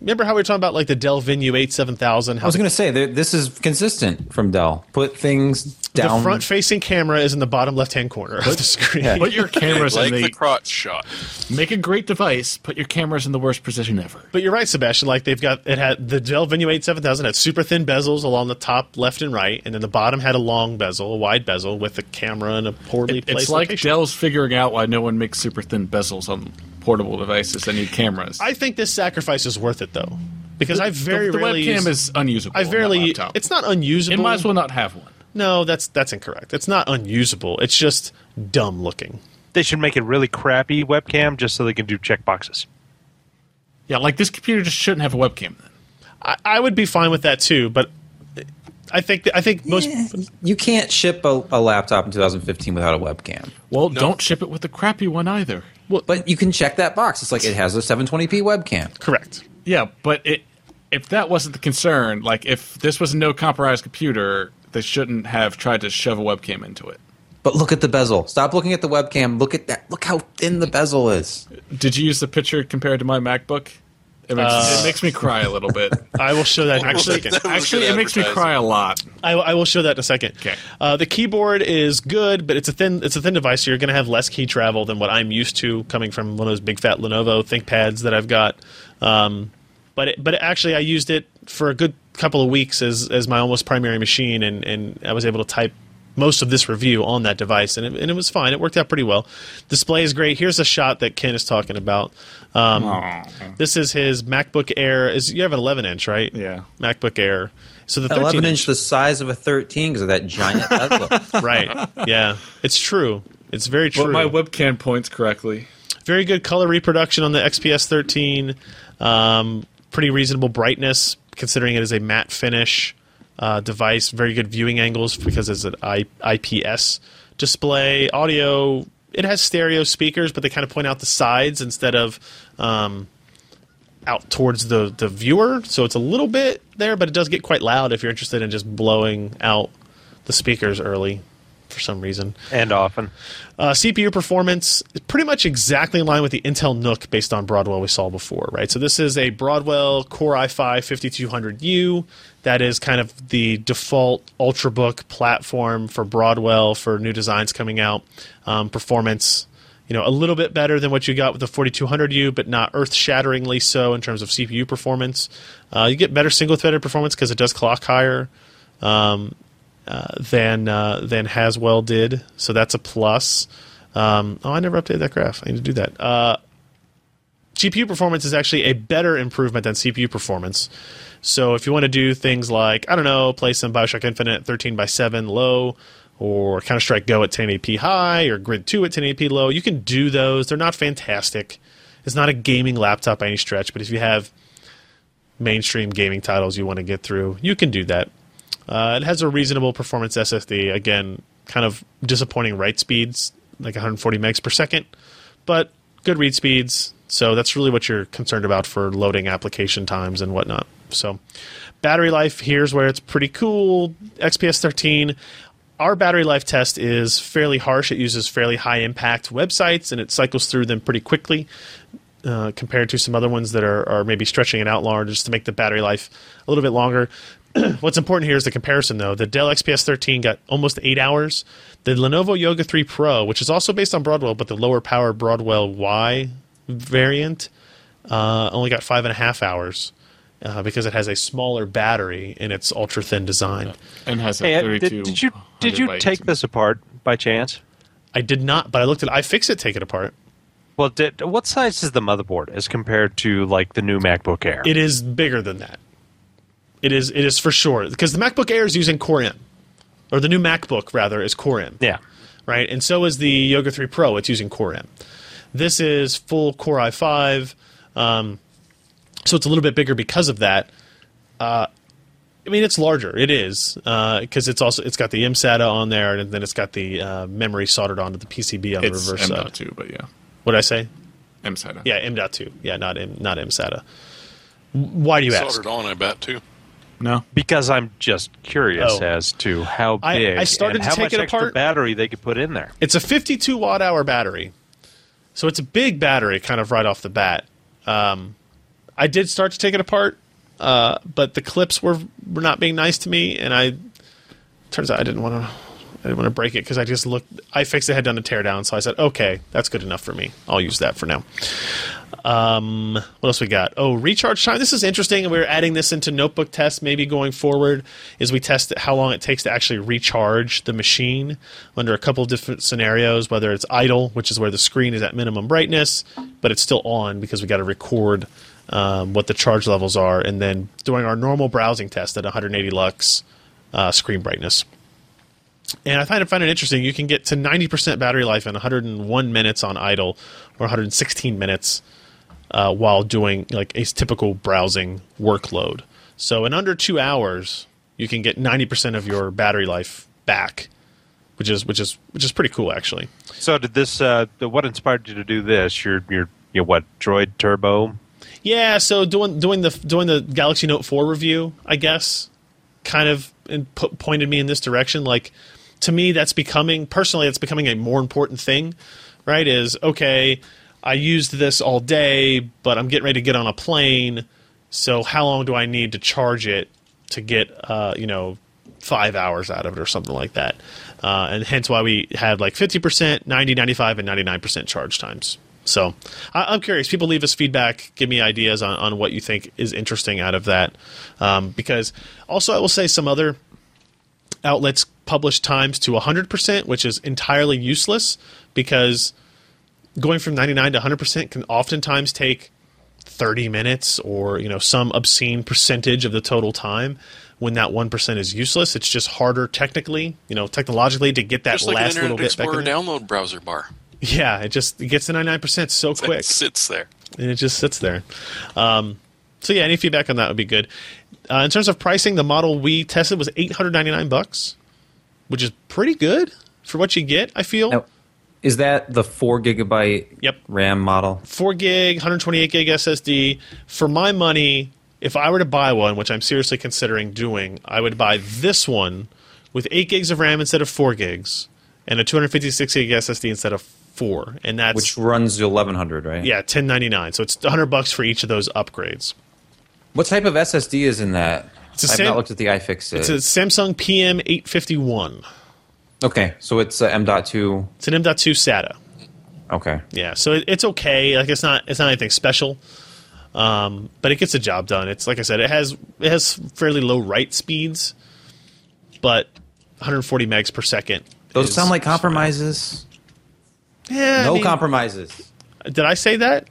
Remember how we were talking about the Dell Venue 87000? I was going to say, this is consistent from Dell. Put things down. The front-facing camera is in the bottom left-hand corner of the screen. Yeah. Put your cameras in the crotch shot. Make a great device. Put your cameras in the worst position ever. But you're right, Sebastian. The Dell Venue 87000 had super thin bezels along the top left and right, and then the bottom had a long bezel, a wide bezel with a camera and a poorly placed. It's like location. Dell's figuring out why no one makes super thin bezels on portable devices. They need cameras. I think this sacrifice is worth it, though, because the rarely webcam is unusable. It's not unusable. It might as well not have one. No, that's incorrect. It's not unusable. It's just dumb looking. They should make a really crappy webcam just so they can do checkboxes. Yeah, this computer just shouldn't have a webcam. Then I would be fine with that too, but I think most you can't ship a laptop in 2015 without a webcam. Well, no. Don't ship it with a crappy one either. Well, but you can check that box. It's like it has a 720p webcam. Correct. Yeah, but if that wasn't the concern, like if this was a no-compromise computer, they shouldn't have tried to shove a webcam into it. But look at the bezel. Stop looking at the webcam. Look at that. Look how thin the bezel is. Did you use the picture compared to my MacBook? It makes me cry a little bit. I will show that in Actually, it makes me cry a lot. I will show that in a second. Okay. The keyboard is good, but it's a thin device, so you're going to have less key travel than what I'm used to coming from one of those big fat Lenovo ThinkPads that I've got. But actually, I used it for a good couple of weeks as my almost primary machine, and I was able to type most of this review on that device, and it was fine. It worked out pretty well. Display is great. Here's a shot that Ken is talking about. This is his MacBook Air. You have an 11-inch, right? Yeah. MacBook Air. So the 11-inch, the size of a 13 because of that giant bezel. Right. Yeah. It's true. It's very true. Well, my webcam points correctly. Very good color reproduction on the XPS 13. Pretty reasonable brightness considering it is a matte finish. Device, very good viewing angles because it's an IPS display. Audio, it has stereo speakers, but they kind of point out the sides instead of out towards the viewer. So it's a little bit there, but it does get quite loud if you're interested in just blowing out the speakers early for some reason. And often. CPU performance is pretty much exactly in line with the Intel Nook based on Broadwell we saw before, right? So this is a Broadwell Core i5 5200U. That is kind of the default Ultrabook platform for Broadwell for new designs coming out. Performance, a little bit better than what you got with the 4200U, but not earth-shatteringly so in terms of CPU performance. You get better single-threaded performance because it does clock higher than Haswell did, so that's a plus. I never updated that graph. I need to do that. GPU performance is actually a better improvement than CPU performance. So if you want to do things like, I don't know, play some Bioshock Infinite at 13:7 low, or Counter-Strike Go at 1080p high, or Grid 2 at 1080p low, you can do those. They're not fantastic. It's not a gaming laptop by any stretch, but if you have mainstream gaming titles you want to get through, you can do that. It has a reasonable performance SSD. Again, kind of disappointing write speeds, like 140 megs per second, but good read speeds. So that's really what you're concerned about for loading application times and whatnot. So battery life, here's where it's pretty cool. XPS 13, our battery life test is fairly harsh. It uses fairly high-impact websites, and it cycles through them pretty quickly compared to some other ones that are maybe stretching it out large just to make the battery life a little bit longer. What's important here is the comparison, though. The Dell XPS 13 got almost 8 hours. The Lenovo Yoga 3 Pro, which is also based on Broadwell, but the lower-power Broadwell Y variant, only got 5.5 hours. Because it has a smaller battery in its ultra-thin design. Yeah. And has a 32. Did you take this apart by chance? I did not, but I looked at iFixit take it apart. Well, what size is the motherboard as compared to like the new MacBook Air? It is bigger than that. It is for sure. Because the MacBook Air is using Core M. Or the new MacBook, rather, is Core M. Yeah. Right? And so is the Yoga 3 Pro. It's using Core M. This is full Core i5. So it's a little bit bigger because of that. It's larger. It is because it's got the mSATA on there, and then it's got the memory soldered onto the PCB on the reverse side. It's M.2, but yeah. What did I say? mSATA. Yeah, M.2. Yeah, not mSATA. Why do you ask? Soldered on, I bet too. No, because I'm just curious as to how big and how much extra battery they could put in there. It's a 52 watt-hour battery, so it's a big battery, kind of right off the bat. I did start to take it apart, but the clips were not being nice to me, and turns out I didn't want to break it because I just looked. iFixit had done a teardown, so I said, "Okay, that's good enough for me. I'll use that for now." What else we got? Oh, recharge time. This is interesting, and we're adding this into notebook tests maybe going forward. Is we test how long it takes to actually recharge the machine under a couple of different scenarios. Whether it's idle, which is where the screen is at minimum brightness, but it's still on because we got to record what the charge levels are, and then doing our normal browsing test at 180 lux screen brightness. And I find it interesting. You can get to 90% battery life in 101 minutes on idle, or 116 minutes while doing like a typical browsing workload. So in under 2 hours, you can get 90% of your battery life back which is pretty cool actually. So did this? What inspired you to do this? Your what? Droid Turbo? Yeah. So doing the Galaxy Note 4 review, I guess, kind of pointed me in this direction. Like, to me, that's becoming a more important thing, right? Is okay. I used this all day, but I'm getting ready to get on a plane. So how long do I need to charge it to get 5 hours out of it or something like that? And hence why we had like 50%, 90, 95, and 99% charge times. So I'm curious. People leave us feedback. Give me ideas on what you think is interesting out of that. Because also I will say some other outlets publish times to 100%, which is entirely useless because going from 99 to 100% can oftentimes take 30 minutes or some obscene percentage of the total time when that 1% is useless. It's just harder technologically to get that just like last little bit Explorer back in there. Download browser bar. Yeah, it gets to 99% so it's quick. It sits there. And it just sits there. So yeah, any feedback on that would be good. In terms of pricing, the model we tested was $899, which is pretty good for what you get, I feel. Now, is that the 4 gigabyte RAM model? 4 gig, 128 gig SSD. For my money, if I were to buy one, which I'm seriously considering doing, I would buy this one with 8 gigs of RAM instead of 4 gigs. And a 256 gig SSD instead of 4, and that's which runs to $1,100, right? Yeah, $1,099. So it's $100 for each of those upgrades. What type of SSD is in that? I've not looked at the iFixit. It's a Samsung PM851. Okay, so it's M.2. It's an M.2 SATA. Okay. Yeah, so it's okay. Like it's not anything special, but it gets the job done. It's like I said, it has fairly low write speeds, but 140 megs per second. Those sound like compromises. Yeah, no compromises. Did I say that?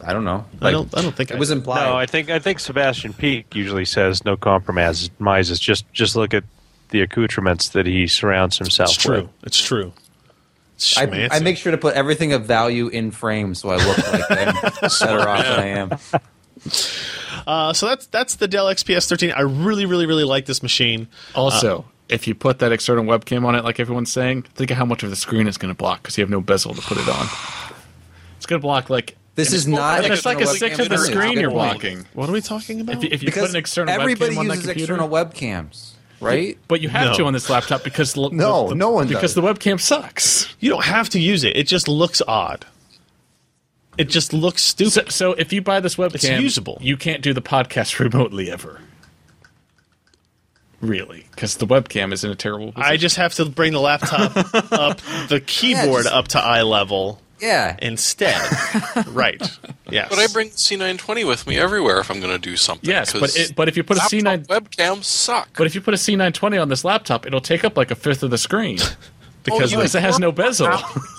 I don't know. Like, I don't think it was implied. No, I think Sebastian Peake usually says no compromises. Just look at the accoutrements that he surrounds himself with. It's true. It's true. I make sure to put everything of value in frame so I look like them. Better off than I am. So that's the Dell XPS 13. I really, really, really like this machine. Also. If you put that external webcam on it, like everyone's saying, think of how much of the screen it's going to block because you have no bezel to put it on. It's going to block like this is not. It's like a sixth of the screen you're blocking. What are we talking about? If you put an external webcam on that computer, everybody uses external webcams, right? But you have to on this laptop because no one does. Because the webcam sucks. You don't have to use it. It just looks odd. It just looks stupid. So if you buy this webcam, it's usable. You can't do the podcast remotely ever. Really? Because the webcam is in a terrible position. I just have to bring the laptop up, the keyboard up to eye level instead. Right. Yes. But I bring the C920 with me everywhere if I'm going to do something. Yes, but if you put a C9... webcams suck. But if you put a C920 on this laptop, it'll take up like a fifth of the screen. Because it has no bezel.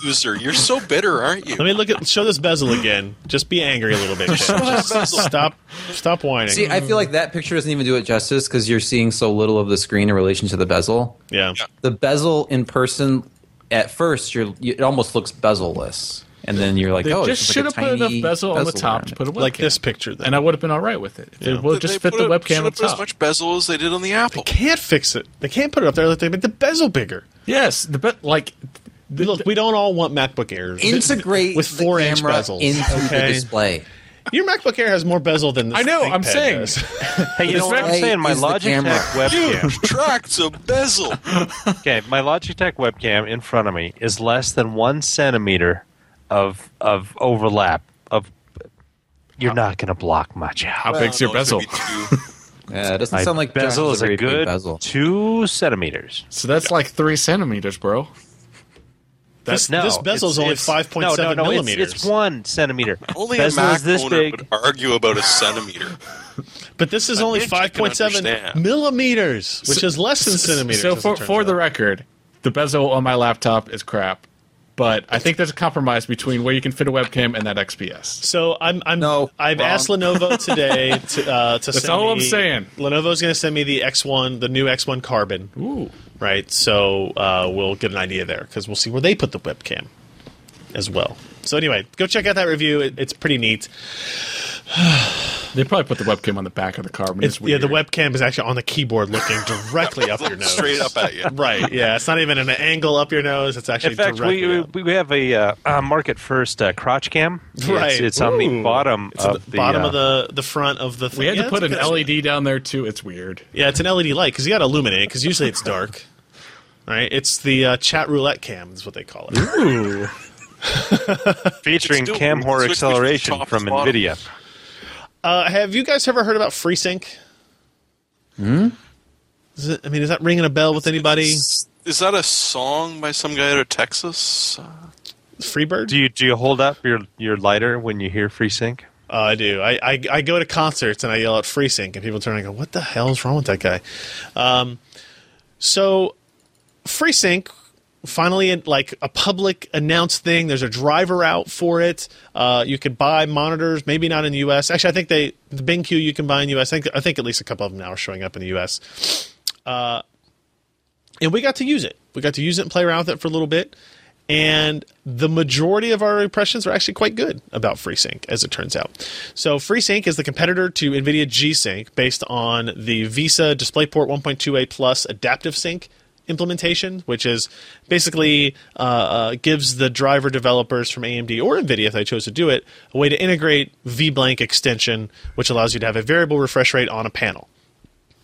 User, you're so bitter, aren't you? Let me show this bezel again. Just be angry a little bit. Just stop whining. See, I feel like that picture doesn't even do it justice because you're seeing so little of the screen in relation to the bezel. Yeah. The bezel in person, at first, it almost looks bezelless. And then you're like, it's just like a tiny... They just should have put enough bezel on the top to put a webcam. Like this picture, then. And I would have been all right with it. If it would just fit the webcam on top. They should have put as much bezel as they did on the Apple. They can't fix it. They can't put it up there. They make the bezel bigger. Yes. Look, we don't all want MacBook Airs. Integrate with 4-inch bezels into the display. Your MacBook Air has more bezel than this. I know, I'm saying. Hey, you know what I'm saying? My Logitech webcam. Dude, tracks a bezel. Okay, my Logitech webcam in front of me is less than 1 centimeter of overlap. You're not going to block much. How big's your bezel? Yeah, it doesn't sound like bezel is a good bezel. 2 centimeters. So that's like 3 centimeters, bro. This bezel is only 5.7 millimeters. It's 1 centimeter. Only bezel a Mac is this owner big. Would argue about a centimeter. But this is only 5.7 millimeters, which is less than centimeters. So for the record, the bezel on my laptop is crap. But I think there's a compromise between where you can fit a webcam and that XPS. So I've asked Lenovo today to send me. That's all I'm saying. Lenovo's going to send me the X1, the new X1 Carbon. Ooh. Right. So we'll get an idea there because we'll see where they put the webcam as well. So anyway, go check out that review. It's pretty neat. They probably put the webcam on the back of the car. I mean, it's weird. The webcam is actually on the keyboard looking directly up your nose. Straight up at you. Right, yeah. It's not even an angle up your nose. It's actually directly we have a market-first crotch cam. Right. It's on the bottom of the front of the thing. We had to put an LED down there, too. It's weird. Yeah, it's an LED light because you got to illuminate it because usually it's dark. Right? It's the chat roulette cam is what they call it. Ooh. Featuring camcorder acceleration from NVIDIA. Have you guys ever heard about FreeSync? Hmm? Is that ringing a bell with anybody? Is that a song by some guy out of Texas? Freebird? Do you hold up your lighter when you hear FreeSync? I do. I go to concerts and I yell out FreeSync, and people turn and go, "What the hell is wrong with that guy?" So FreeSync, finally, like a public announced thing. There's a driver out for it. You could buy monitors, maybe not in the U.S. Actually, I think the BenQ you can buy in the U.S. I think at least a couple of them now are showing up in the U.S. And we got to use it. We got to use it and play around with it for a little bit. And the majority of our impressions are actually quite good about FreeSync, as it turns out. So FreeSync is the competitor to NVIDIA G Sync based on the Visa DisplayPort 1.2a Plus Adaptive Sync implementation, which is basically gives the driver developers from AMD or NVIDIA, if they chose to do it, a way to integrate VBlank extension, which allows you to have a variable refresh rate on a panel.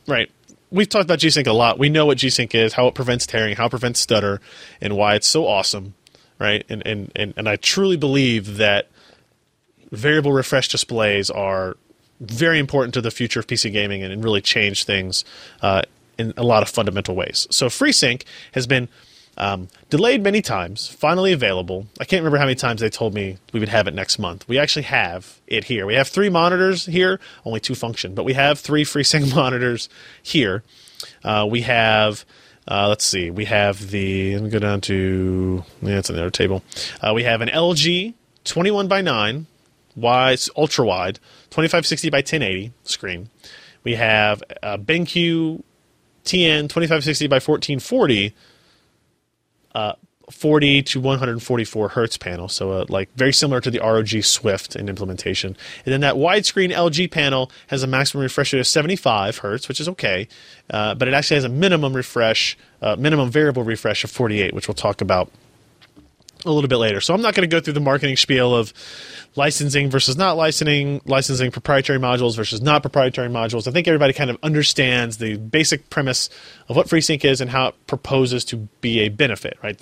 Right. We've talked about G Sync a lot. We know what G Sync is, how it prevents tearing, how it prevents stutter, and why it's so awesome. Right. And I truly believe that variable refresh displays are very important to the future of PC gaming and really change things in a lot of fundamental ways. So FreeSync has been delayed many times, finally available. I can't remember how many times they told me we would have it next month. We actually have it here. We have 3 monitors here, only 2 function, but we have 3 FreeSync monitors here. We have, let's see, we have the, let me go down to, yeah, it's another table. We have an LG 21:9, ultra wide, 2560x1080 screen. We have a BenQ TN 2560x1440, 40 to 144 hertz panel, so like very similar to the ROG Swift in implementation. And then that widescreen LG panel has a maximum refresh rate of 75 hertz, which is okay, but it actually has a minimum variable refresh of 48, which we'll talk about a little bit later. So I'm not going to go through the marketing spiel of licensing versus not licensing proprietary modules versus not proprietary modules. I think everybody kind of understands the basic premise of what FreeSync is and how it proposes to be a benefit, right?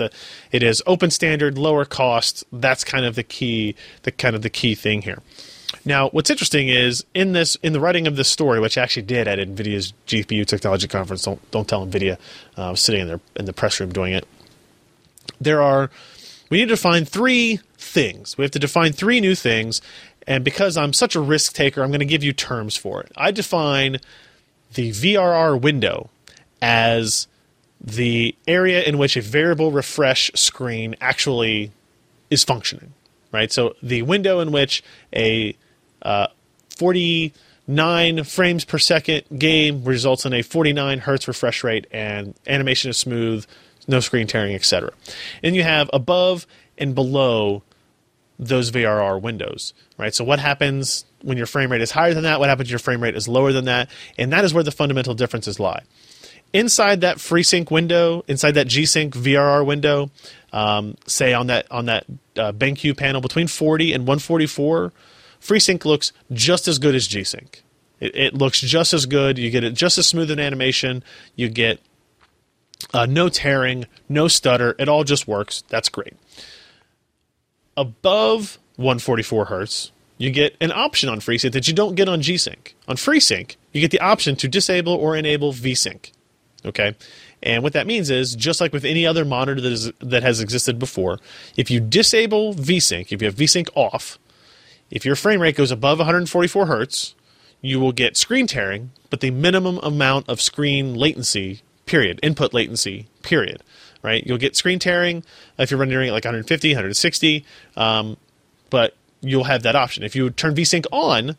It is open standard, lower cost. That's kind of the key thing here. Now, what's interesting is in the writing of this story, which I actually did at NVIDIA's GPU Technology Conference. Don't tell NVIDIA. I was sitting in the press room doing it. We need to define 3 things. We have to define 3 new things, and because I'm such a risk taker, I'm going to give you terms for it. I define the VRR window as the area in which a variable refresh screen actually is functioning, right? So the window in which a 49 frames per second game results in a 49 hertz refresh rate and animation is smooth, no screen tearing, etc. And you have above and below those VRR windows, right? So what happens when your frame rate is higher than that? What happens when your frame rate is lower than that? And that is where the fundamental differences lie. Inside that FreeSync window, inside that G-Sync VRR window, say on that BenQ panel, between 40 and 144, FreeSync looks just as good as G-Sync. It looks just as good. You get it just as smooth an animation. You get no tearing, no stutter. It all just works. That's great. Above 144 hertz, you get an option on FreeSync that you don't get on G-Sync. On FreeSync, you get the option to disable or enable VSync. Okay? And what that means is, just like with any other monitor that has existed before, if you disable VSync, if you have VSync off, if your frame rate goes above 144 hertz, you will get screen tearing, but the minimum amount of screen latency period, input latency, period, right? You'll get screen tearing if you're rendering at like 150, 160, but you'll have that option. If you turn VSync on,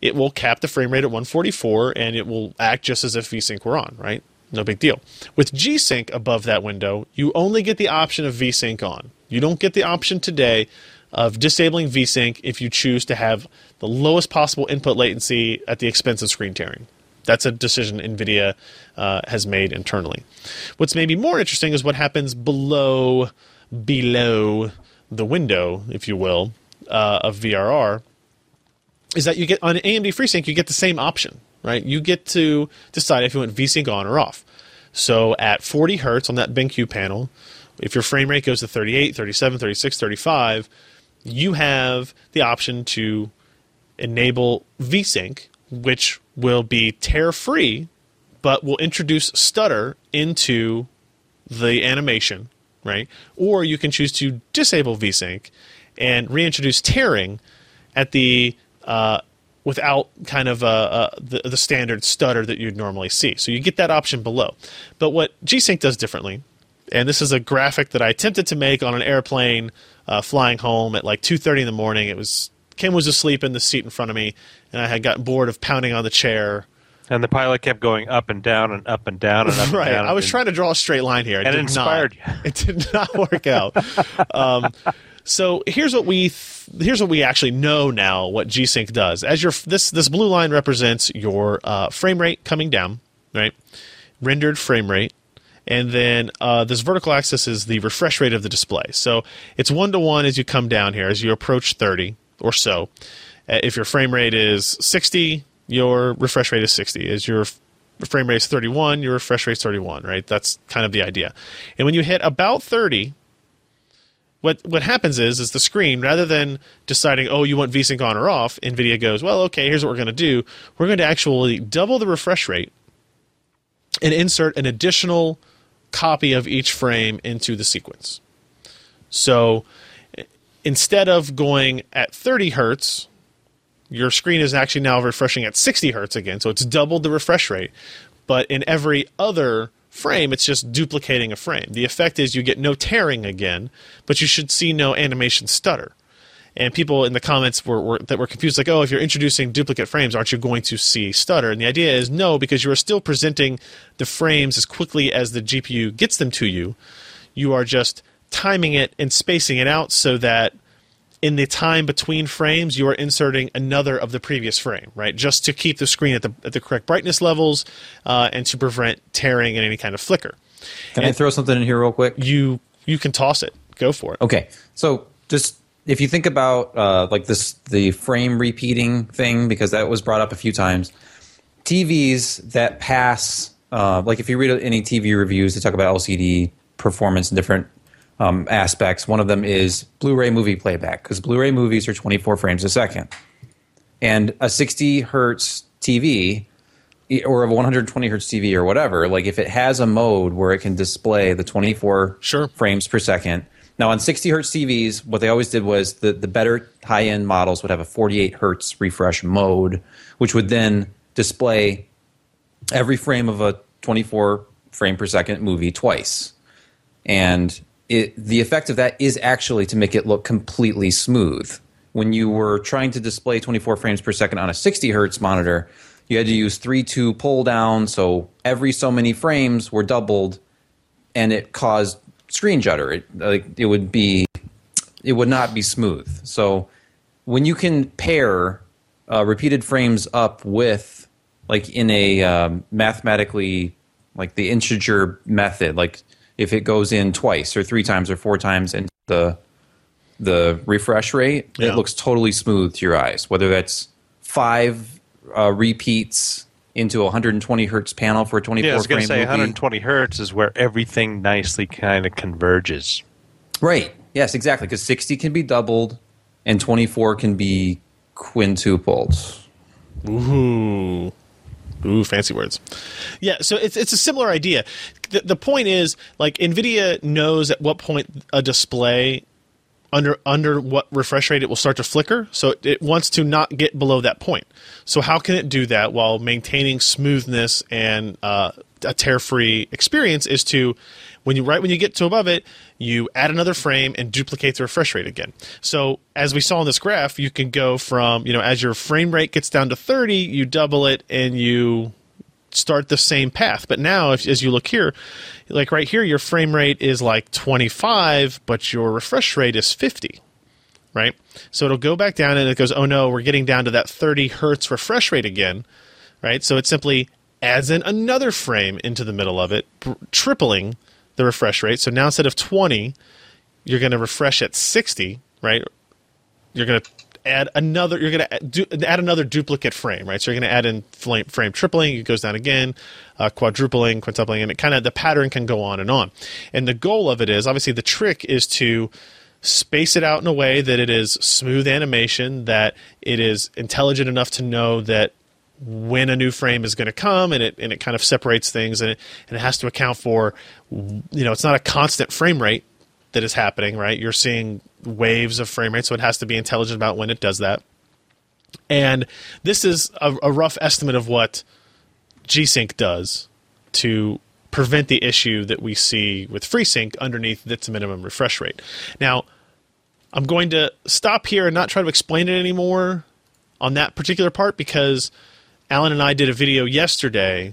it will cap the frame rate at 144, and it will act just as if VSync were on, right? No big deal. With G-Sync above that window, you only get the option of VSync on. You don't get the option today of disabling VSync if you choose to have the lowest possible input latency at the expense of screen tearing. That's a decision NVIDIA has made internally. What's maybe more interesting is what happens below the window, if you will, of VRR, is that you get on AMD FreeSync, you get the same option, right? You get to decide if you want VSync on or off. So at 40 hertz on that BenQ panel, if your frame rate goes to 38, 37, 36, 35, you have the option to enable VSync, which will be tear-free, but will introduce stutter into the animation, right? Or you can choose to disable VSync and reintroduce tearing at the without kind of the standard stutter that you'd normally see. So you get that option below. But what G Sync does differently, and this is a graphic that I attempted to make on an airplane flying home at like 2:30 in the morning. It was Kim was asleep in the seat in front of me, and I had gotten bored of pounding on the chair. And the pilot kept going up and down and up and down and up right. and down. Right. I was trying to draw a straight line here. And it inspired you. It did not work out. So here's what we actually know now. What G Sync does as your this blue line represents your frame rate coming down, right? Rendered frame rate. And then this vertical axis is the refresh rate of the display. So it's 1-to-1 as you come down here, as you approach 30 or so. If your frame rate is 60, your refresh rate is 60. As your frame rate is 31, your refresh rate is 31, right? That's kind of the idea. And when you hit about 30, what happens is the screen, rather than deciding, oh, you want VSync on or off, NVIDIA goes, well, okay, here's what we're going to do. We're going to actually double the refresh rate and insert an additional copy of each frame into the sequence. So instead of going at 30 hertz, your screen is actually now refreshing at 60 hertz again, so it's doubled the refresh rate. But in every other frame, it's just duplicating a frame. The effect is you get no tearing again, but you should see no animation stutter. And people in the comments were confused, like, oh, if you're introducing duplicate frames, aren't you going to see stutter? And the idea is no, because you are still presenting the frames as quickly as the GPU gets them to you. You are just timing it and spacing it out so that in the time between frames, you are inserting another of the previous frame, right? Just to keep the screen at the correct brightness levels and to prevent tearing and any kind of flicker. Can I throw something in here real quick? You can toss it. Go for it. Okay. So just... if you think about like the frame repeating thing, because that was brought up a few times, TVs that pass, like if you read any TV reviews, they talk about LCD performance and different aspects. One of them is Blu-ray movie playback, because Blu-ray movies are 24 frames a second. And a 60 hertz TV or a 120 hertz TV or whatever, like if it has a mode where it can display the 24 frames per second. Now, on 60 hertz TVs, what they always did was the better high-end models would have a 48 hertz refresh mode, which would then display every frame of a 24 frame per second movie twice. And the effect of that is actually to make it look completely smooth. When you were trying to display 24 frames per second on a 60 hertz monitor, you had to use 3-2 pull down, so every so many frames were doubled, and it caused screen judder. It would not be smooth. So when you can pair repeated frames up with, like in a mathematically, like the integer method, like if it goes in twice or three times or four times and the refresh rate, It looks totally smooth to your eyes. Whether that's 5 repeats into a 120 hertz panel for a 24 frame movie. Yeah, I was going to say 120 hertz is where everything nicely kind of converges. Right. Yes, exactly. Because 60 can be doubled and 24 can be quintupled. Ooh. Ooh, fancy words. Yeah, so it's a similar idea. The point is, like, NVIDIA knows at what point a display under what refresh rate it will start to flicker, so it wants to not get below that point. So how can it do that while maintaining smoothness and a tear-free experience is to, when you get to above it, you add another frame and duplicate the refresh rate again. So as we saw in this graph, you can go from, as your frame rate gets down to 30, you double it and you start the same path. But now, as you look here, like right here, your frame rate is like 25, but your refresh rate is 50. right? So it'll go back down and it goes, oh no, we're getting down to that 30 hertz refresh rate again, right? So it simply adds in another frame into the middle of it, tripling the refresh rate. So now instead of 20, you're going to refresh at 60, right? You're going to add another, you're going to add another duplicate frame, right? So you're going to add in frame tripling, it goes down again, quadrupling, quintupling, and it kind of, the pattern can go on. And the goal of it is, obviously the trick is to space it out in a way that it is smooth animation, that it is intelligent enough to know that when a new frame is going to come, and it kind of separates things, and it has to account for, you know, it's not a constant frame rate that is happening, right? You're seeing waves of frame rate, so it has to be intelligent about when it does that. And this is a rough estimate of what G Sync does to prevent the issue that we see with FreeSync underneath its minimum refresh rate. Now, I'm going to stop here and not try to explain it anymore on that particular part, because Alan and I did a video yesterday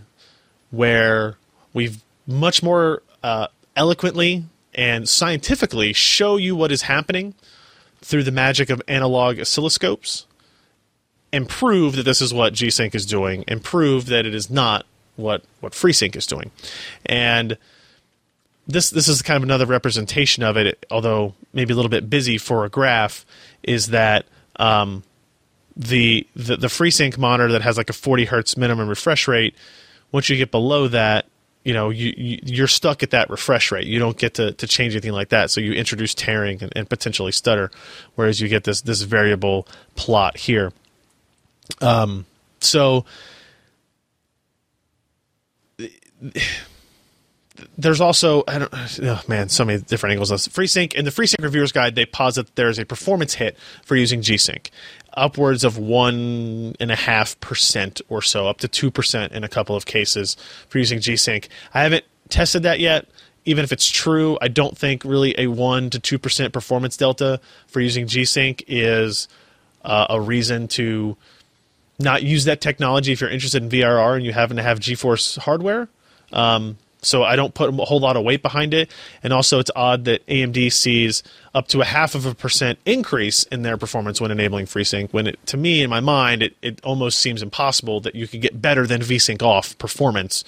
where we've much more eloquently and scientifically show you what is happening through the magic of analog oscilloscopes, and prove that this is what G Sync is doing, and prove that it is not what FreeSync is doing. And this is kind of another representation of it, although maybe a little bit busy for a graph, is that the FreeSync monitor that has like a 40 hertz minimum refresh rate, once you get below that, you know, you're stuck at that refresh rate. You don't get to change anything like that. So you introduce tearing and potentially stutter, whereas you get this variable plot here. So there's also, so many different angles. FreeSync, in the FreeSync Reviewer's Guide, they posit that there is a performance hit for using G Sync, upwards of 1.5% or so, up to 2% in a couple of cases for using G Sync. I haven't tested that yet. Even if it's true, I don't think really a 1% to 2% performance delta for using G Sync is a reason to not use that technology if you're interested in VRR and you happen to have GeForce hardware. So I don't put a whole lot of weight behind it. And also it's odd that AMD sees up to 0.5% increase in their performance when enabling FreeSync, when it, to me, in my mind, it almost seems impossible that you could get better than VSync off performance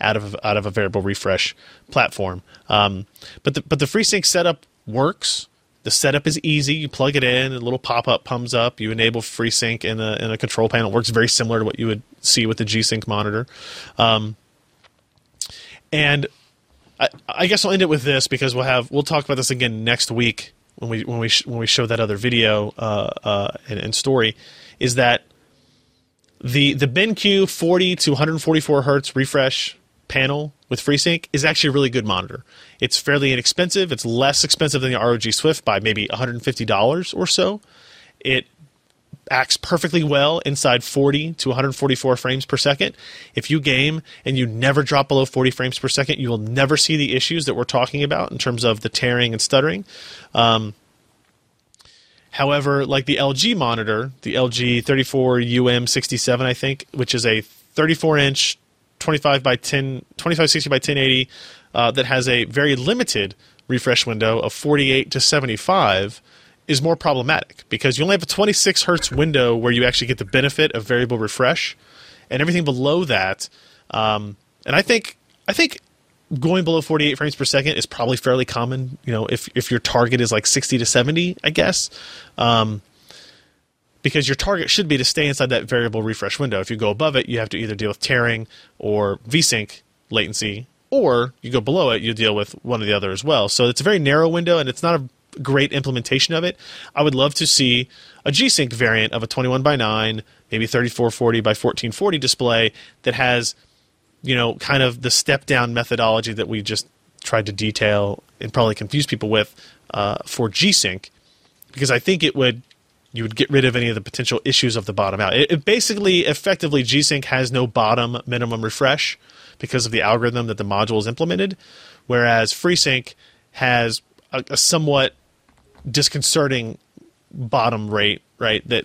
out of a variable refresh platform. But the FreeSync setup works. The setup is easy. You plug it in, a little pop-up comes up. You enable FreeSync in a control panel. It works very similar to what you would see with the G Sync monitor. And I guess I'll end it with this, because we'll talk about this again next week when we show that other video and story. Is that the BenQ 40 to 144 hertz refresh panel with FreeSync is actually a really good monitor. It's fairly inexpensive. It's less expensive than the ROG Swift by maybe $150 or so. It acts perfectly well inside 40 to 144 frames per second. If you game and you never drop below 40 frames per second, you will never see the issues that we're talking about in terms of the tearing and stuttering. However, like the LG monitor, the LG 34UM67, I think, which is a 34-inch 2560 by 1080 that has a very limited refresh window of 48 to 75, is more problematic, because you only have a 26 hertz window where you actually get the benefit of variable refresh, and everything below that. And I think going below 48 frames per second is probably fairly common. You know, if your target is like 60 to 70, I guess, because your target should be to stay inside that variable refresh window. If you go above it, you have to either deal with tearing or VSync latency, or you go below it, you deal with one or the other as well. So it's a very narrow window, and it's not a great implementation of it. I would love to see a G Sync variant of a 21 by 9, maybe 3440 by 1440 display that has, you know, kind of the step down methodology that we just tried to detail and probably confuse people with for G Sync, because I think you would get rid of any of the potential issues of the bottom out. It basically, effectively, G Sync has no bottom minimum refresh because of the algorithm that the module is implemented, whereas FreeSync has a somewhat disconcerting bottom rate, right, that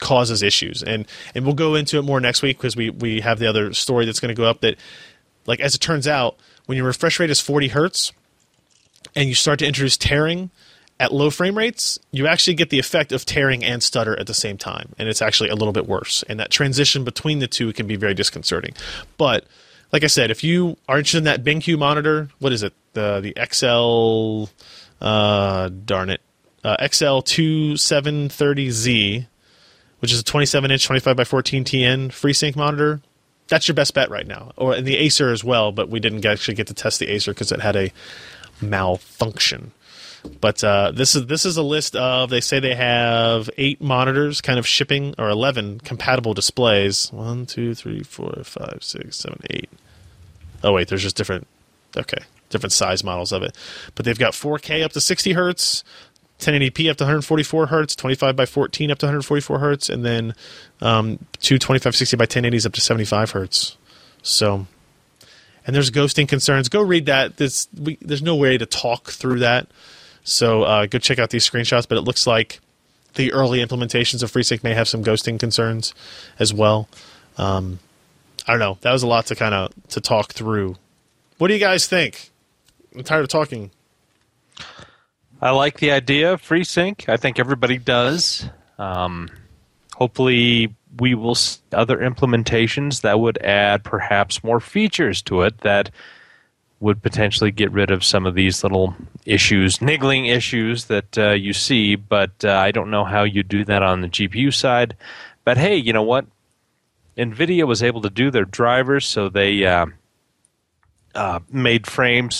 causes issues. And we'll go into it more next week, because we have the other story that's going to go up that, like, as it turns out, when your refresh rate is 40 hertz and you start to introduce tearing at low frame rates, you actually get the effect of tearing and stutter at the same time. And it's actually a little bit worse. And that transition between the two can be very disconcerting. But like I said, if you are interested in that BenQ monitor, what is it? The XL, XL2730Z, which is a 27-inch 25x14 TN FreeSync monitor. That's your best bet right now. Or and the Acer as well, but we didn't actually get to test the Acer because it had a malfunction. But this is a list of, they say they have 8 monitors kind of shipping, or 11 compatible displays. 1, 2, 3, 4, 5, 6, 7, 8. Oh, wait, there's just different size models of it. But they've got 4K up to 60 hertz, 1080p up to 144 hertz, 25x14 up to 144 hertz, and then two 2560x1080s up to 75 hertz. So... and there's ghosting concerns. Go read that. There's no way to talk through that. So go check out these screenshots. But it looks like the early implementations of FreeSync may have some ghosting concerns as well. I don't know. That was a lot to talk through. What do you guys think? I'm tired of talking. I like the idea of FreeSync. I think everybody does. Hopefully... we will see other implementations that would add perhaps more features to it that would potentially get rid of some of these little issues, niggling issues that you see, but I don't know how you do that on the GPU side. But hey, you know what? NVIDIA was able to do their drivers, so they made frame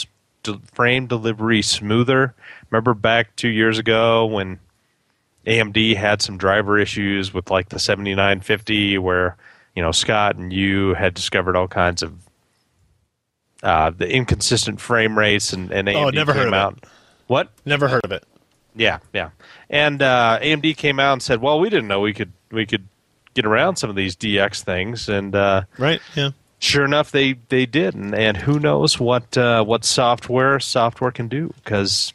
delivery smoother. Remember back 2 years ago when AMD had some driver issues with like the 7950 where, you know, Scott and you had discovered all kinds of the inconsistent frame rates and AMD came out. What? Never heard of it. Yeah. And AMD came out and said, well, we didn't know we could get around some of these DX things. And right, yeah. Sure enough, they did. And who knows what software can do, because...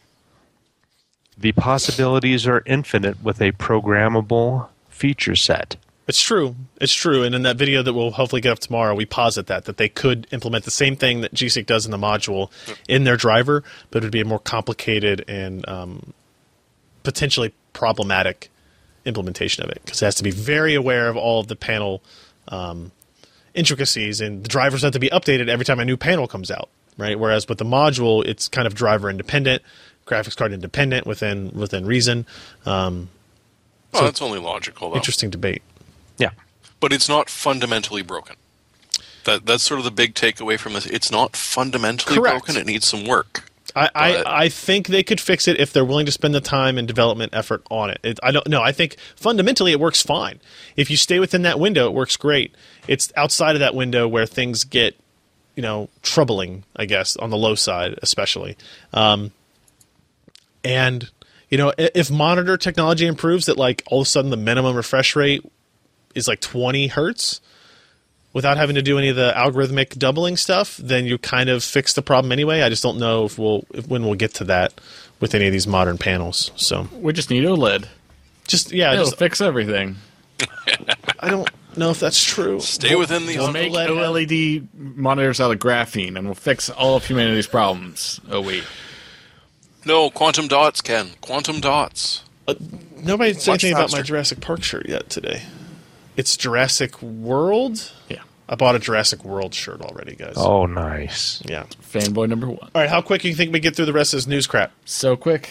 the possibilities are infinite with a programmable feature set. It's true. And in that video that we'll hopefully get up tomorrow, we posit that they could implement the same thing that G Sync does in the module in their driver, but it would be a more complicated and potentially problematic implementation of it, because it has to be very aware of all of the panel intricacies, and the drivers have to be updated every time a new panel comes out, right? Whereas with the module, it's kind of driver independent, graphics card independent within reason. So that's only logical, though. Interesting debate. Yeah. But it's not fundamentally broken. That's sort of the big takeaway from this. It's not fundamentally broken. It needs some work. I think they could fix it if they're willing to spend the time and development effort on it. I don't know. I think fundamentally it works fine. If you stay within that window, it works great. It's outside of that window where things get, you know, troubling, I guess, on the low side especially. And, you know, if monitor technology improves that, like, all of a sudden the minimum refresh rate is like 20 hertz without having to do any of the algorithmic doubling stuff, then you kind of fix the problem anyway. I just don't know when we'll get to that with any of these modern panels. So we just need OLED. It'll fix everything. I don't know if that's true. Stay within the OLED. We'll make OLED monitors out of graphene, and we'll fix all of humanity's problems. Oh, wait. No, quantum dots, Ken. Quantum dots. Nobody said anything about my Jurassic Park shirt yet today. It's Jurassic World? Yeah. I bought a Jurassic World shirt already, guys. Oh, nice. Yeah. Fanboy number one. All right, how quick do you think we get through the rest of this news crap? So quick,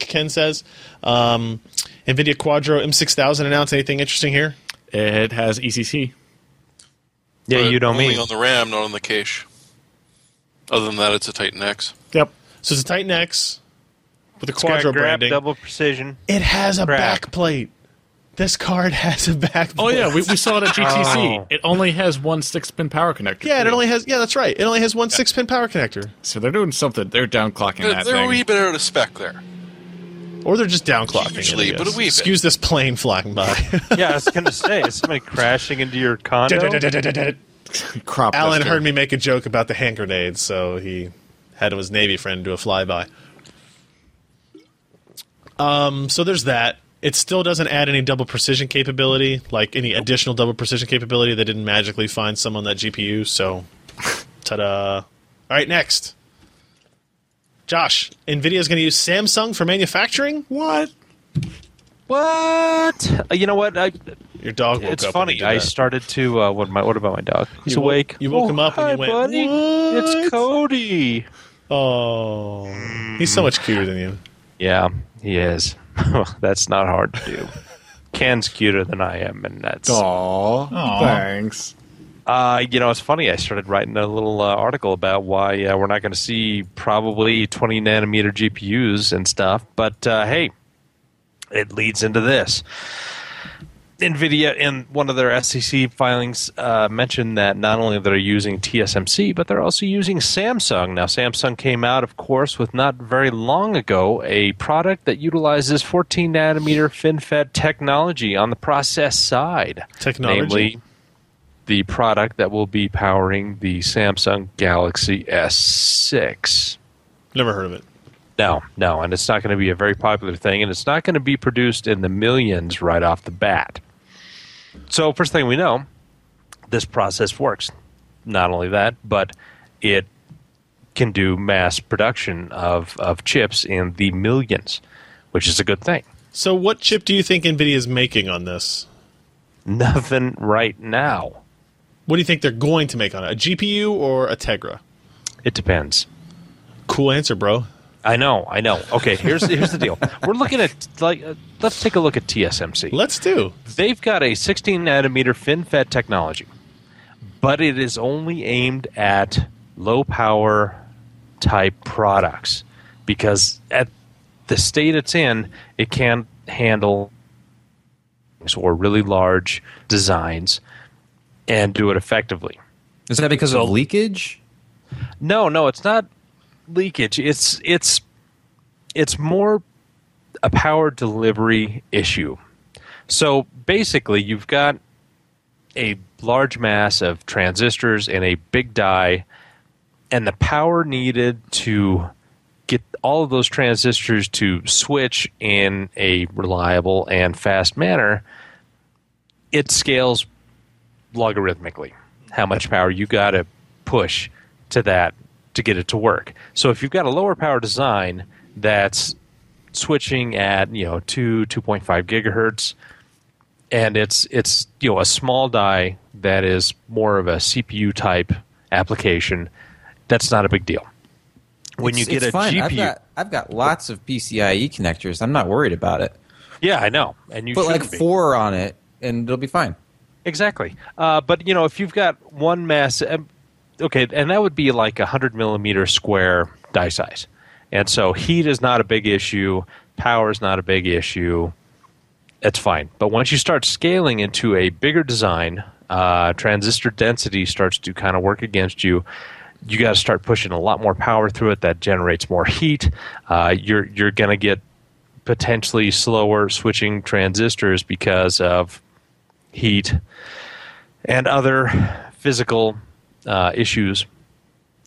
Ken says. NVIDIA Quadro M6000 announced. Anything interesting here? It has ECC. Yeah, but you don't mean. Only on the RAM, not on the cache. Other than that, it's a Titan X. Yep. So it's a Titan X with a Quadro branding. Double precision. It has a backplate. This card has a backplate. Oh yeah, we saw it at GTC. Oh. It only has one 6-pin power connector. Yeah, that's right. It only has one 6-pin power connector. So they're doing something. They're downclocking that thing. They're a wee bit out of spec there. Or they're just downclocking. Usually, but a wee bit. Excuse this plane flying by. Yeah, I was going to say, is somebody crashing into your condo? Alan heard me make a joke about the hand grenades, so he... had his Navy friend do a flyby. So there's that. It still doesn't add any double precision capability, like any additional double precision capability. They didn't magically find some on that GPU, so ta-da. All right, next. Josh, NVIDIA is going to use Samsung for manufacturing? What? What? You know what? Your dog woke up. It's funny. I started to. What about my dog? He's awake. You woke him up and you went, buddy. What? It's Cody. Oh. He's so much cuter than you. Yeah, he is. That's not hard to do. Ken's cuter than I am, and that's. Aw. Thanks. It's funny. I started writing a little article about why we're not going to see probably 20 nanometer GPUs and stuff. But hey, it leads into this. NVIDIA, in one of their SEC filings, mentioned that not only they're using TSMC, but they're also using Samsung. Now, Samsung came out, of course, with not very long ago a product that utilizes 14 nanometer FinFET technology on the process side. Technology? Namely, the product that will be powering the Samsung Galaxy S6. Never heard of it. No, and it's not going to be a very popular thing, and it's not going to be produced in the millions right off the bat. So first thing we know, this process works. Not only that, but it can do mass production of chips in the millions, which is a good thing. So what chip do you think NVIDIA is making on this? Nothing right now. What do you think they're going to make on it? A GPU or a Tegra? It depends. Cool answer, bro. I know. Okay, here's the deal. We're looking at, let's take a look at TSMC. Let's do. They've got a 16-nanometer FinFET technology, but it is only aimed at low-power type products because at the state it's in, it can't handle or really large designs and do it effectively. Is that because of leakage? No, it's not. Leakage. It's more a power delivery issue. So basically, you've got a large mass of transistors and a big die, and the power needed to get all of those transistors to switch in a reliable and fast manner, it scales logarithmically. How much power you got to push to that to get it to work. So if you've got a lower power design that's switching at 2.5 gigahertz, and it's a small die that is more of a CPU type application, that's not a big deal. When you get a GPU, I've got lots of PCIe connectors. I'm not worried about it. Yeah, I know. And you put like 4 on it, and it'll be fine. Exactly. But if you've got one massive. Okay, and that would be like 100 millimeter square die size. And so heat is not a big issue. Power is not a big issue. It's fine. But once you start scaling into a bigger design, transistor density starts to kind of work against you. You got to start pushing a lot more power through it. That generates more heat. You're going to get potentially slower switching transistors because of heat and other physical issues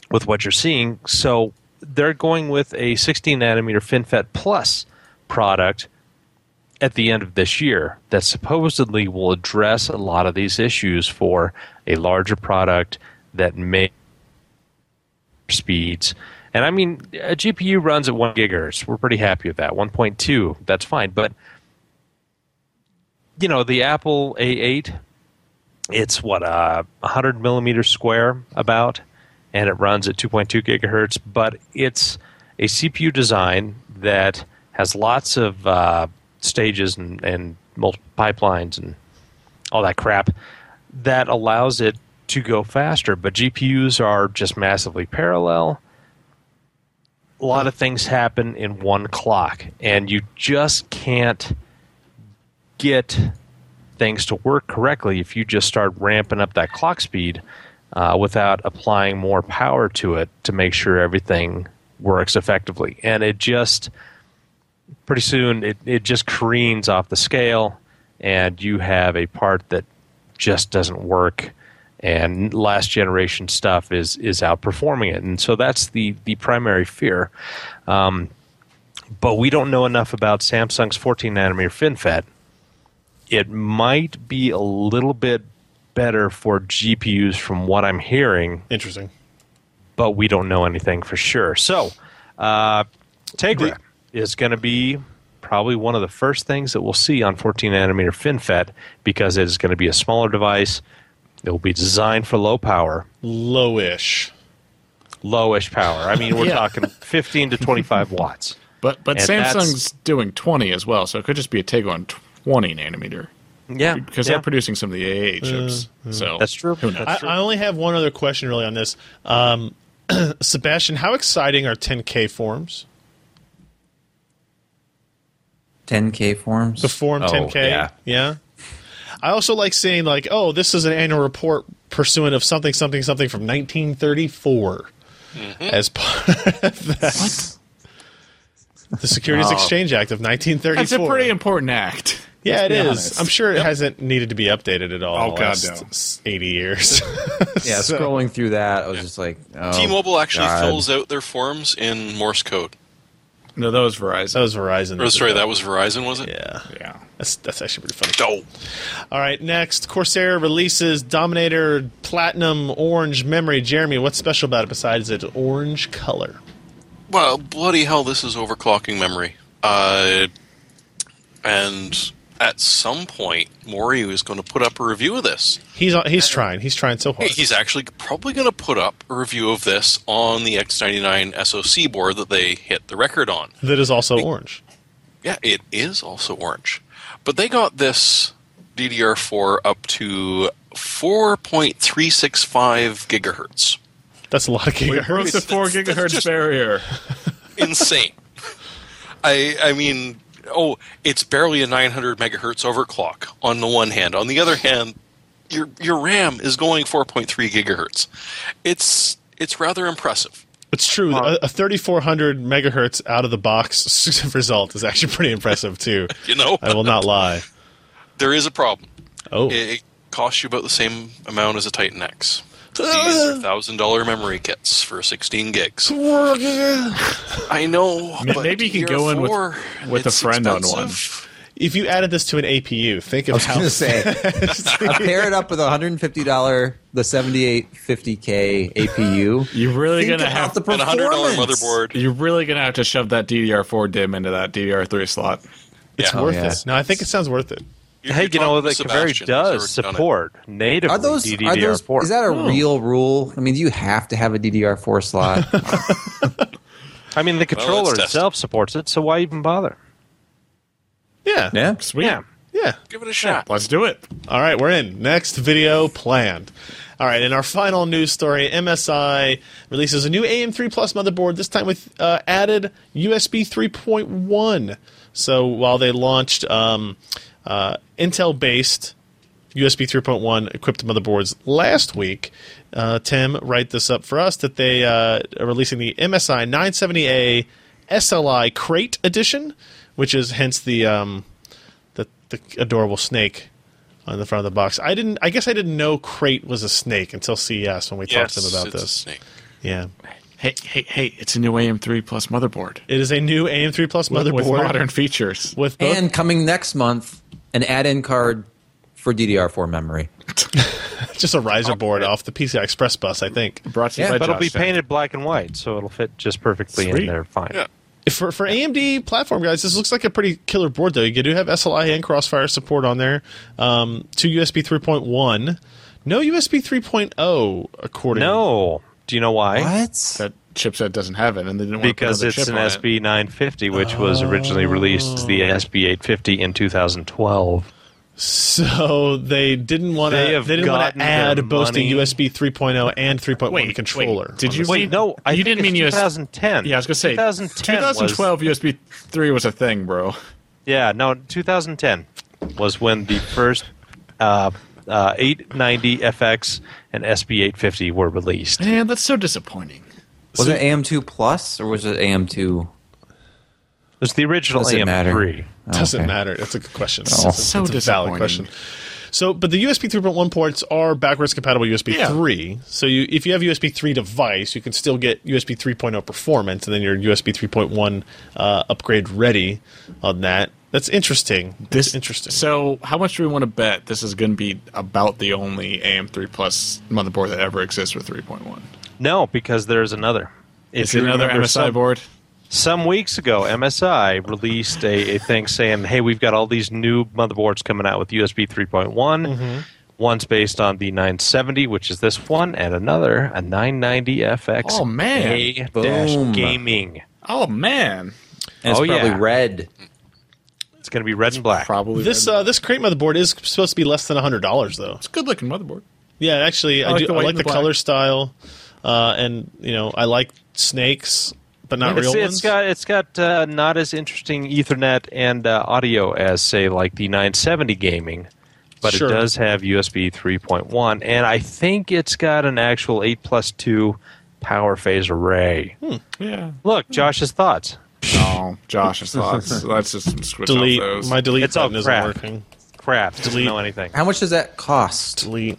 with what you're seeing. So they're going with a 16 nanometer FinFET Plus product at the end of this year that supposedly will address a lot of these issues for a larger product that may speeds. And I mean, a GPU runs at 1 gigahertz. We're pretty happy with that. 1.2, that's fine. But, the Apple A8, it's 100 millimeters square about, and it runs at 2.2 gigahertz, but it's a CPU design that has lots of stages and multiple pipelines and all that crap that allows it to go faster, but GPUs are just massively parallel. A lot of things happen in one clock, and you just can't get things to work correctly if you just start ramping up that clock speed without applying more power to it to make sure everything works effectively. And it just, pretty soon, it just careens off the scale, and you have a part that just doesn't work, and last generation stuff is outperforming it. And so that's the primary fear. But we don't know enough about Samsung's 14-nanometer FinFET. It might be a little bit better for GPUs from what I'm hearing. Interesting. But we don't know anything for sure. So Tegra is going to be probably one of the first things that we'll see on 14 nanometer FinFET, because it is going to be a smaller device. It will be designed for low power. Lowish power. I mean, we're talking 15 to 25 watts. But Samsung's doing 20 as well, so it could just be a Tegra on 20 nanometer. Yeah, because they're producing some of the AAA chips. So that's true. I only have one other question really on this. Sebastian, how exciting are 10K forms? 10K forms? The form 10K? Yeah. I also like saying, like, oh, this is an annual report pursuant of something, something, something from 1934 as part of that. What? The Securities Exchange Act of 1934. That's a pretty important act. Yeah, it is. I'm sure it hasn't needed to be updated at all. Oh, God, no. 80 years. So, scrolling through that, I was just like, oh, T-Mobile actually fills out their forms in Morse code. No, that was Verizon. That was Verizon, was it? Yeah. That's actually pretty funny. No. All right, next. Corsair releases Dominator Platinum Orange Memory. Jeremy, what's special about it besides its orange color? Well, bloody hell, this is overclocking memory. And at some point, Mori is going to put up a review of this. He's trying. He's trying so hard. He's actually probably going to put up a review of this on the X99 SoC board that they hit the record on. That is also orange. Yeah, it is also orange. But they got this DDR4 up to 4.365 gigahertz. That's a lot of gigahertz. We broke the 4 gigahertz barrier. Insane. I mean... Oh, it's barely a 900 megahertz overclock on the one hand. On the other hand, your RAM is going 4.3 gigahertz. It's rather impressive. It's true. A 3,400 megahertz out of the box result is actually pretty impressive too. I will not lie. There is a problem. Oh, it costs you about the same amount as a Titan X. These are $1,000 memory kits for 16 gigs. I know. Maybe you can go in with a friend expensive. On one. If you added this to an APU, think of how. I was going to say, pair it up with $150, the 7850K APU. You're really going to have the $100 motherboard. You're really going to have to shove that DDR4 DIMM into that DDR3 slot. It's worth it. No, I think it sounds worth it. Hey, like Kaveri does support native DDR4. Is that a real rule? I mean, do you have to have a DDR4 slot? I mean, the controller itself supports it, so why even bother? Yeah. Sweet. Yeah. Give it a shot. Let's do it. All right, we're in. Next video planned. All right, in our final news story, MSI releases a new AM3 Plus motherboard, this time with added USB 3.1. So while they launched... Intel-based USB 3.1 equipped motherboards last week. Tim, write this up for us, that they are releasing the MSI 970A SLI Crate Edition, which is hence the adorable snake on the front of the box. I guess I didn't know Crate was a snake until CES when we talked to them about this. A snake. Yeah. Hey, it's a new AM3 Plus motherboard. It is a new AM3 Plus motherboard. With modern features. And coming next month, an add-in card for DDR4 memory. Just a riser board off the PCI Express bus, I think. Brought to you by Josh. But it'll be painted black and white, so it'll fit just perfectly in there. Fine. Yeah. For AMD platform guys, this looks like a pretty killer board, though. You do have SLI and Crossfire support on there. 2 USB 3.1. No USB 3.0, according to... No. Do you know why? What? That chipset doesn't have it, and they didn't because want to put another chip on it. SB950, which was originally released as the SB850 in 2012. So they didn't want to. They didn't want to add both the USB 3.0 and 3.1 controller. Wait, no, you didn't mean 2010. Yeah, I was gonna say 2012 USB 3 was a thing, bro. Yeah, no, 2010 was when the first 890FX and SB850 were released. Man, that's so disappointing. Was it AM2 Plus or was it AM2? It was the original AM3. Doesn't matter. That's a good question. It's a valid question. So, but the USB 3.1 ports are backwards compatible USB 3. So if you have a USB 3 device, you can still get USB 3.0 performance, and then your USB 3.1 upgrade ready on that. That's interesting. That's interesting. So how much do we want to bet this is going to be about the only AM3 Plus motherboard that ever exists with 3.1? No, because there's another. Is it another MSI board? Some weeks ago, MSI released a thing saying, hey, we've got all these new motherboards coming out with USB 3.1. Mm-hmm. One's based on the 970, which is this one, and another, a 990FX A-Gaming. Oh, man. And it's probably red. It's going to be red and black. Probably this red. This crate motherboard is supposed to be less than $100, though. It's a good-looking motherboard. Yeah, actually, I like the color style, and I like snakes. But not real ones? It's got not as interesting Ethernet and audio as, say, like the 970 gaming, but it does have USB 3.1, and I think it's got an actual 8+2 power phase array. Yeah. Look, Josh's thoughts. No, Josh's thoughts. Let's just switch delete. Off those. My delete it's button all crap. Isn't working. Crap. Delete. Doesn't know anything. How much does that cost? Delete.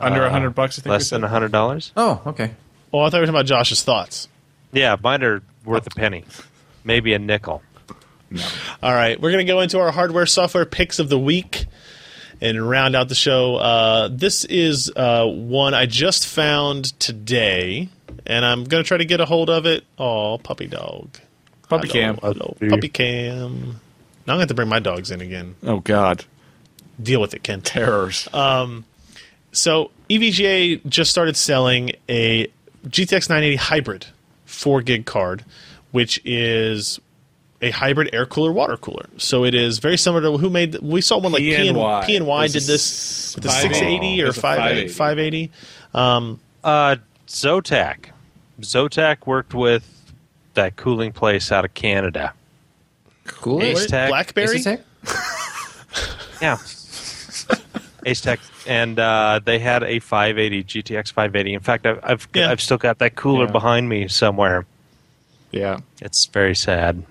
Under $100, I think. Less than $100? Oh, okay. Well, I thought we were talking about Josh's thoughts. Yeah, mine are worth a penny. Maybe a nickel. No. All right, we're going to go into our hardware software picks of the week and round out the show. This is one I just found today, and I'm going to try to get a hold of it. Oh, puppy dog. Puppy hello, cam. Hello. Puppy cam. Now I'm going to have to bring my dogs in again. Oh, God. Deal with it, Ken. Terrors. So EVGA just started selling a GTX 980 hybrid 4-gig card, which is a hybrid air cooler, water cooler. So it is very similar to who made... We saw one like P&Y did this with the 680 or 580. Zotac. Zotac worked with that cooling place out of Canada. Cool. BlackBerry? Yeah. Acetec, and they had a 580 GTX 580. In fact, I've still got that cooler behind me somewhere. Yeah, it's very sad.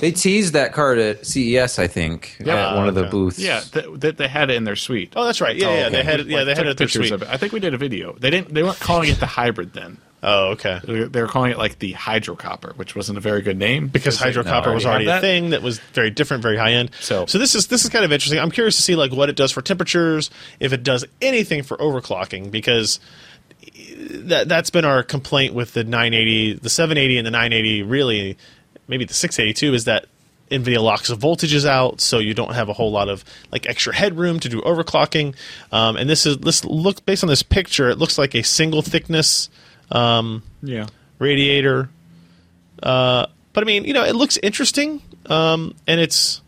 They teased that card at CES, I think, at one of the booths. Yeah, they had it in their suite. Oh, that's right. Yeah, they had it. Yeah, they had it in their suite. I think we did a video. They weren't calling it the hybrid then. Oh, okay. They were calling it like the hydrocopper, which wasn't a very good name because hydrocopper was already a thing that was very different, very high end. So this is kind of interesting. I'm curious to see like what it does for temperatures, if it does anything for overclocking, because that's been our complaint with the 980, the 780, and the 980. Really, maybe the 682 is that NVIDIA locks the voltages out, so you don't have a whole lot of like extra headroom to do overclocking. And this look based on this picture, it looks like a single thickness. Radiator. But I mean, it looks interesting. And it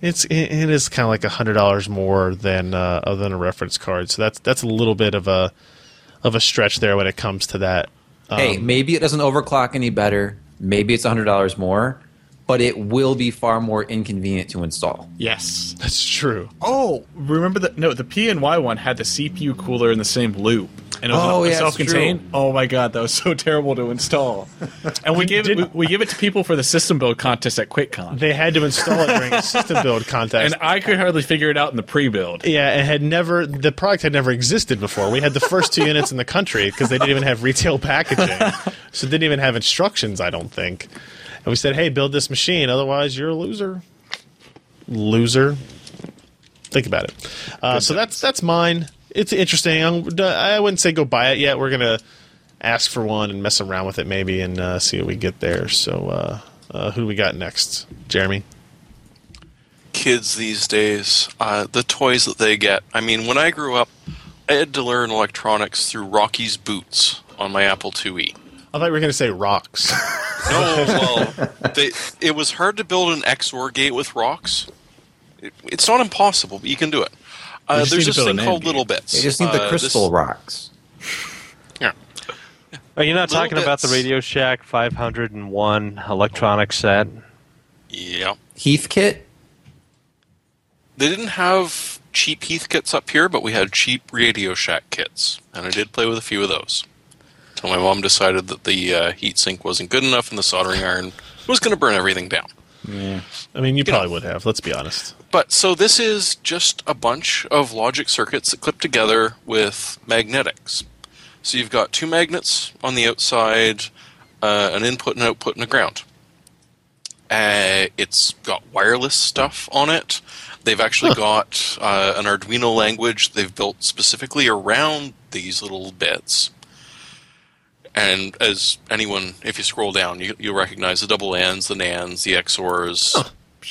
is kind of like $100 more than a reference card. So that's a little bit of a stretch there when it comes to that. Hey, maybe it doesn't overclock any better. Maybe it's $100 more, but it will be far more inconvenient to install. Yes, that's true. Oh, remember the P&Y one had the CPU cooler in the same loop. And it was self-contained. True. Oh my God, that was so terrible to install. And we give it to people for the system build contest at QuickCon. They had to install it during a system build contest, and I could hardly figure it out in the pre-build. Yeah, it had never. The product had never existed before. We had the first two units in the country because they didn't even have retail packaging, so didn't even have instructions. I don't think. And we said, hey, build this machine, otherwise you're a loser. Loser. Think about it. So that's mine. It's interesting. I wouldn't say go buy it yet. We're going to ask for one and mess around with it maybe and see what we get there. So who do we got next? Jeremy? Kids these days, the toys that they get. I mean, when I grew up, I had to learn electronics through Rocky's Boots on my Apple IIe. I thought you were going to say rocks. It was hard to build an XOR gate with rocks. It's not impossible, but you can do it. There's this thing called Little Bits. You just need the crystal rocks. Yeah. Are you not talking about the Radio Shack 501 electronic set? Yeah. Heath kit? They didn't have cheap Heath kits up here, but we had cheap Radio Shack kits. And I did play with a few of those. So my mom decided that the heatsink wasn't good enough and the soldering iron was going to burn everything down. Yeah. I mean, you probably would have, let's be honest. But so this is just a bunch of logic circuits that clip together with magnetics. So you've got two magnets on the outside, an input and output and a ground. It's got wireless stuff on it. They've actually got an Arduino language they've built specifically around these little bits. And as anyone, if you scroll down, you'll recognize the double ands, the nands, the XORs. Huh.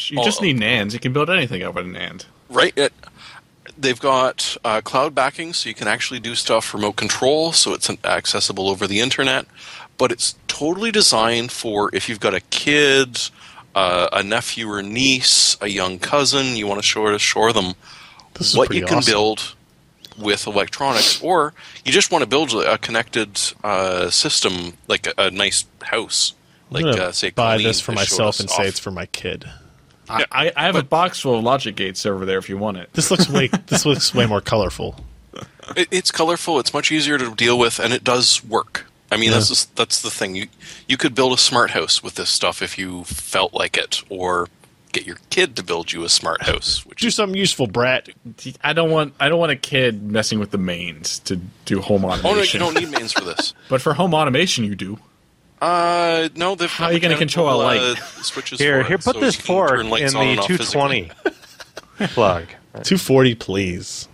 You just need nands. You can build anything out of a nand. Right. They've got cloud backing, so you can actually do stuff remote control, so it's accessible over the internet. But it's totally designed for if you've got a kid, a nephew or niece, a young cousin, you want to show them what you can build with electronics, or you just want to build a connected system, like a nice house. Like, say, buy Colleen this for myself and say it's for my kid. Yeah, I have a box full of logic gates over there if you want it. This looks way more colorful. It's colorful. It's much easier to deal with, and it does work. I mean, that's the thing. You could build a smart house with this stuff if you felt like it, or get your kid to build you a smart house. Which do something useful, brat. I don't want a kid messing with the mains to do home automation. Oh no, you don't need mains for this. But for home automation, you do. No. How are you going to control a light? Switches here. Put this fork in the 220 plug. 240, please.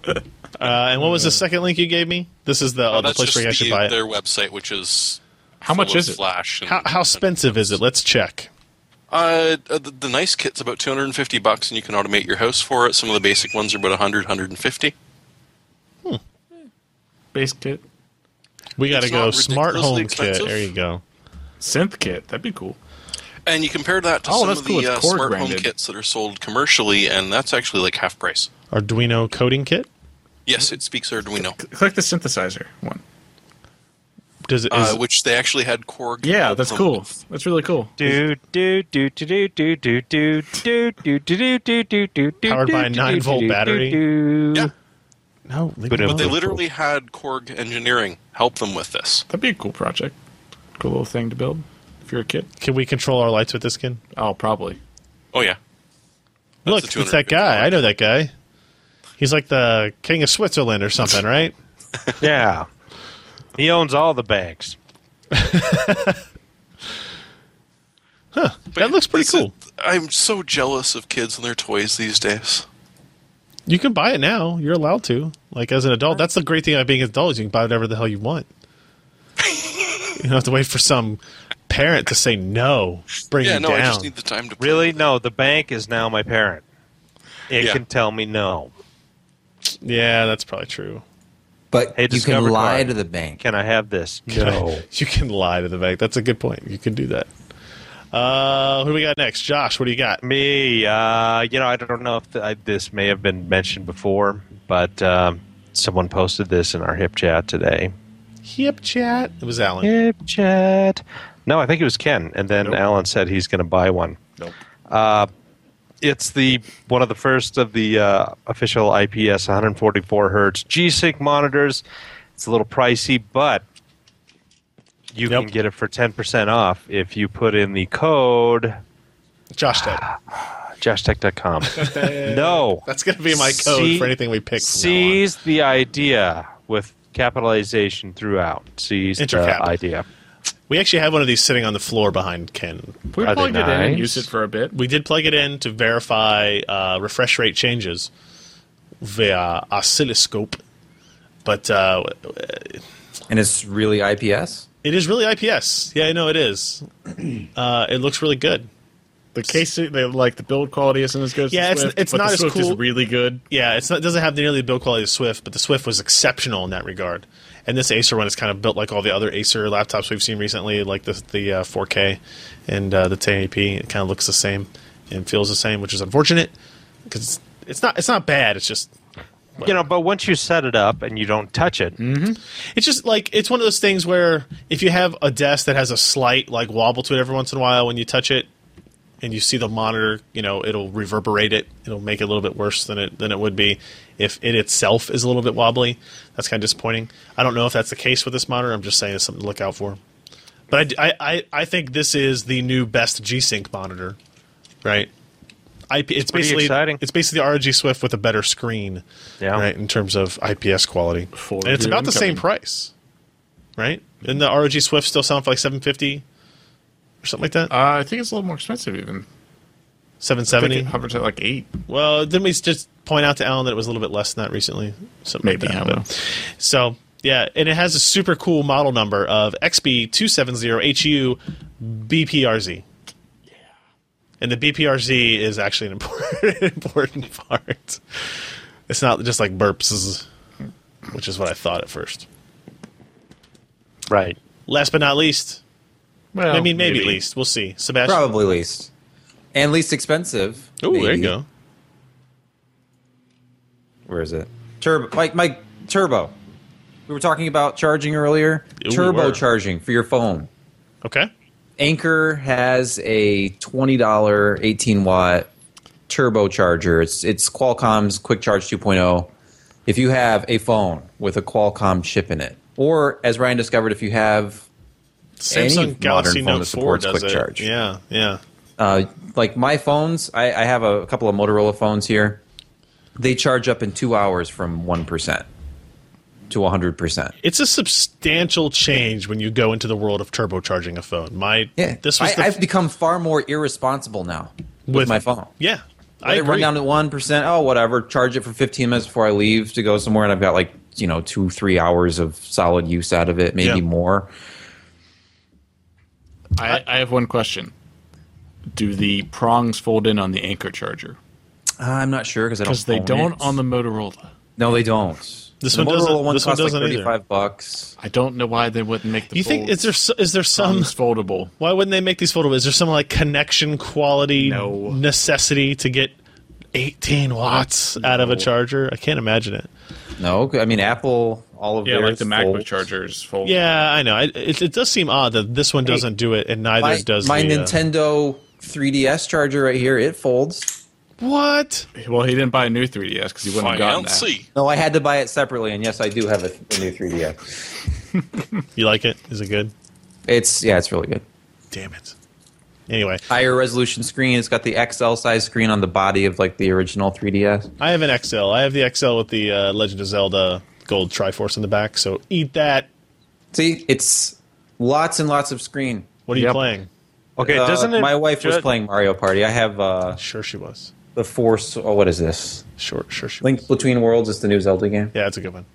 And what was the second link you gave me? This is the place where you actually buy it. Their website, which is how much is it? Flash and, how expensive is it? Let's check. The nice kit's about $250, and you can automate your house for it. Some of the basic ones are about 100, 150. Base kit. We got to go smart home expensive. Kit. There you go. Synth kit, that'd be cool. And you compare that to some of the smart home kits that are sold commercially, and that's actually like half price. Arduino coding kit? Yes, it speaks Arduino. Click the synthesizer one. Does it? Which they actually had Korg. Yeah, that's cool. That's really cool. Powered by a 9-volt battery. Yeah. No, but they literally had Korg engineering help them with this. That'd be a cool project. Cool little thing to build if you're a kid. Can we control our lights with this kid? Oh, probably. Oh, yeah. Look, it's that guy. I know that guy. He's like the king of Switzerland or something, right? Yeah. He owns all the banks. That looks pretty cool. I'm so jealous of kids and their toys these days. You can buy it now. You're allowed to. Like, as an adult, that's the great thing about being an adult is you can buy whatever the hell you want. You don't have to wait for some parent to say no. Bring you down. I just need the time to play. Really? No, the bank is now my parent. It can tell me no. Yeah, that's probably true. But you can lie to the bank. Can I have this? No. You can lie to the bank. That's a good point. You can do that. Who do we got next? Josh, what do you got? Me. I don't know if this may have been mentioned before, but someone posted this in our HipChat chat today. Hip chat. It was Alan. Hip chat. No, I think it was Ken. And then Alan said he's going to buy one. Nope. It's one of the first of the official IPS 144 hertz G Sync monitors. It's a little pricey, but you can get it for 10% off if you put in the code JoshTech. JoshTech.com. No. That's going to be my code for anything we pick. Seize the idea with capitalization throughout. Seize the idea. We actually had one of these sitting on the floor behind Ken. We plugged it in and used it for a bit. We did plug it in to verify refresh rate changes via oscilloscope. But and it's really IPS? It is really IPS. Yeah, I know it is. It looks really good. The case, the build quality isn't as good as the Swift, it's not as cool. Swift is really good. Yeah, it doesn't have nearly the build quality of Swift, but the Swift was exceptional in that regard. And this Acer one is kind of built like all the other Acer laptops we've seen recently, like the 4K and the 1080p. It kind of looks the same and feels the same, which is unfortunate because it's not bad. It's just whatever. But once you set it up and you don't touch it, it's just like it's one of those things where if you have a desk that has a slight like wobble to it every once in a while when you touch it. And you see the monitor, it'll reverberate it. It'll make it a little bit worse than it would be if it itself is a little bit wobbly. That's kind of disappointing. I don't know if that's the case with this monitor. I'm just saying it's something to look out for. But I think this is the new best G-Sync monitor, right? It's basically exciting. It's basically ROG Swift with a better screen, right? In terms of IPS quality, and it's about the same price, right? And the ROG Swift still sound for like $750. Or something like that. I think it's a little more expensive, even. $770. Hovers at like $8. Well, didn't we just point out to Alan that it was a little bit less than that recently? Something maybe. Like that, so Yeah, and it has a super cool model number of XB270HU BPRZ. Yeah. And the BPRZ is actually an important part. It's not just like burps, which is what I thought at first. Right. Last but not least. Well, I mean, maybe least. We'll see. Sebastian? Probably least. And least expensive. Oh, there you go. Where is it? Turbo. Mike, turbo. We were talking about charging earlier. Turbo charging for your phone. Okay. Anker has a $20 18-watt turbo charger. It's Qualcomm's Quick Charge 2.0. If you have a phone with a Qualcomm chip in it, or as Ryan discovered, if you have Samsung any Galaxy modern phone Note that supports 4 does Quick Charge. Yeah, yeah. Like my phones, I have a couple of Motorola phones here. They charge up in 2 hours from 1% to 100%. It's a substantial change when you go into the world of turbocharging a phone. I've become far more irresponsible now with my phone. Yeah, I run down to 1%. Oh, whatever. Charge it for 15 minutes before I leave to go somewhere, and I've got 2-3 hours of solid use out of it, maybe more. I have one question. Do the prongs fold in on the Anker charger? I'm not sure because I don't. Because they don't on the Motorola. No, they don't. This one doesn't. Like $35. I don't know why they wouldn't make the. You think is there some foldable? Why wouldn't they make these foldable? Is there some connection quality necessity to get 18 watts out of a charger? I can't imagine it. No, I mean Apple. All of the MacBook chargers fold. Yeah, I know. It does seem odd that this one doesn't do it, and neither does my Nintendo 3DS charger right here. It folds. What? Well, he didn't buy a new 3DS because he wouldn't have gotten that. No, I had to buy it separately, and yes, I do have a new 3DS. You like it? Is it good? It's really good. Damn it. Anyway. Higher resolution screen. It's got the XL size screen on the body of the original 3DS. I have an XL. I have the XL with the Legend of Zelda gold Triforce in the back, so eat that. See? It's lots and lots of screen. What are you playing? Okay, doesn't it... My wife was playing Mario Party. I have... sure she was. The Force... Oh, what is this? Sure. Link Between Worlds is the new Zelda game. Yeah, it's a good one.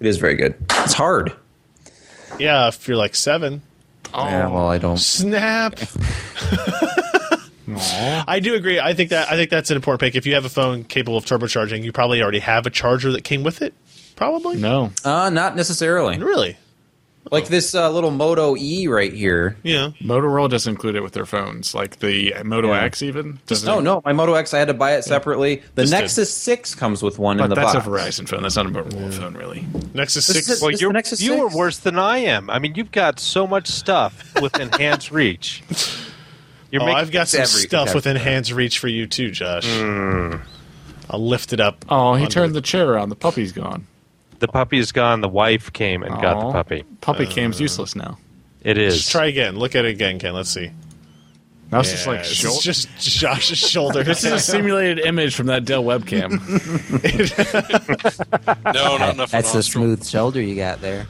It is very good. It's hard. Yeah, if you're 7. Oh, yeah, well, I don't... Snap! I do agree. I think that's an important pick. If you have a phone capable of turbocharging, you probably already have a charger that came with it? Probably? No. Not necessarily. Really? Like this little Moto E right here. Yeah. Motorola doesn't include it with their phones. Like the Moto X even? No. My Moto X, I had to buy it separately. The Nexus 6 comes with one in the box. That's a Verizon phone. That's not a Motorola phone, really. Nexus 6. You are worse than I am. I mean, you've got so much stuff with enhanced reach. I've got some stuff with enhanced reach for you too, Josh. Mm. I'll lift it up. Oh, he turned the chair around. The puppy's gone. The puppy is gone. The wife came and got the puppy. Puppy cam's useless now. It is. Just try again. Look at it again, Ken. Let's see. Now it's just Josh's shoulder. This is a simulated image from that Dell webcam. No, not enough. That's the smooth shoulder you got there.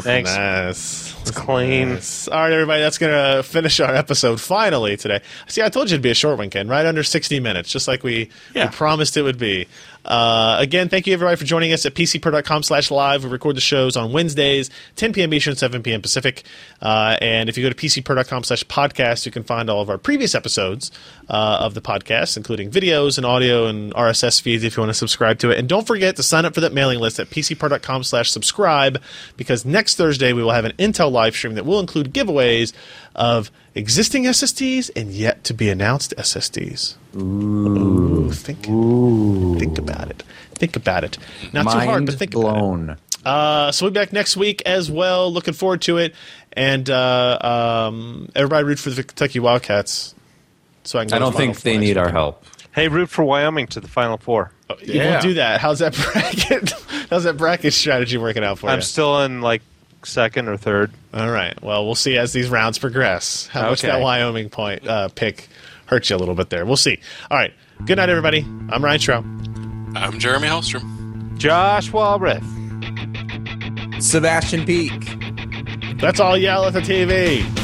Thanks. Nice. It's clean. Nice. All right, everybody. That's going to finish our episode finally today. See, I told you it'd be a short one, Ken. Right under 60 minutes, just like we promised it would be. Again, thank you everybody for joining us at PCper.com/live. We record the shows on Wednesdays, 10 p.m. Eastern, 7 p.m. Pacific. And if you go to PCper.com/podcast, you can find all of our previous episodes of the podcast, including videos and audio and RSS feeds if you want to subscribe to it. And don't forget to sign up for that mailing list at PCper.com/subscribe, because next Thursday we will have an Intel live stream that will include giveaways of existing SSDs and yet to be announced SSDs. Ooh. Think about it. Think about it. Not mind too hard, but think blown. About it. So we'll be back next week as well. Looking forward to it. And everybody root for the Kentucky Wildcats. So I don't think they need our help. Hey, root for Wyoming to the Final Four. Oh, yeah. You won't do that. How's that bracket? How's that bracket strategy working out for you? I'm still in second or third. All right. Well, we'll see as these rounds progress how much that Wyoming point pick hurts you a little bit there. We'll see. All right. Good night, everybody. I'm Ryan Shrout. I'm Jeremy Hellstrom. Josh Walrath. Sebastian Peake. That's all y'all at the TV.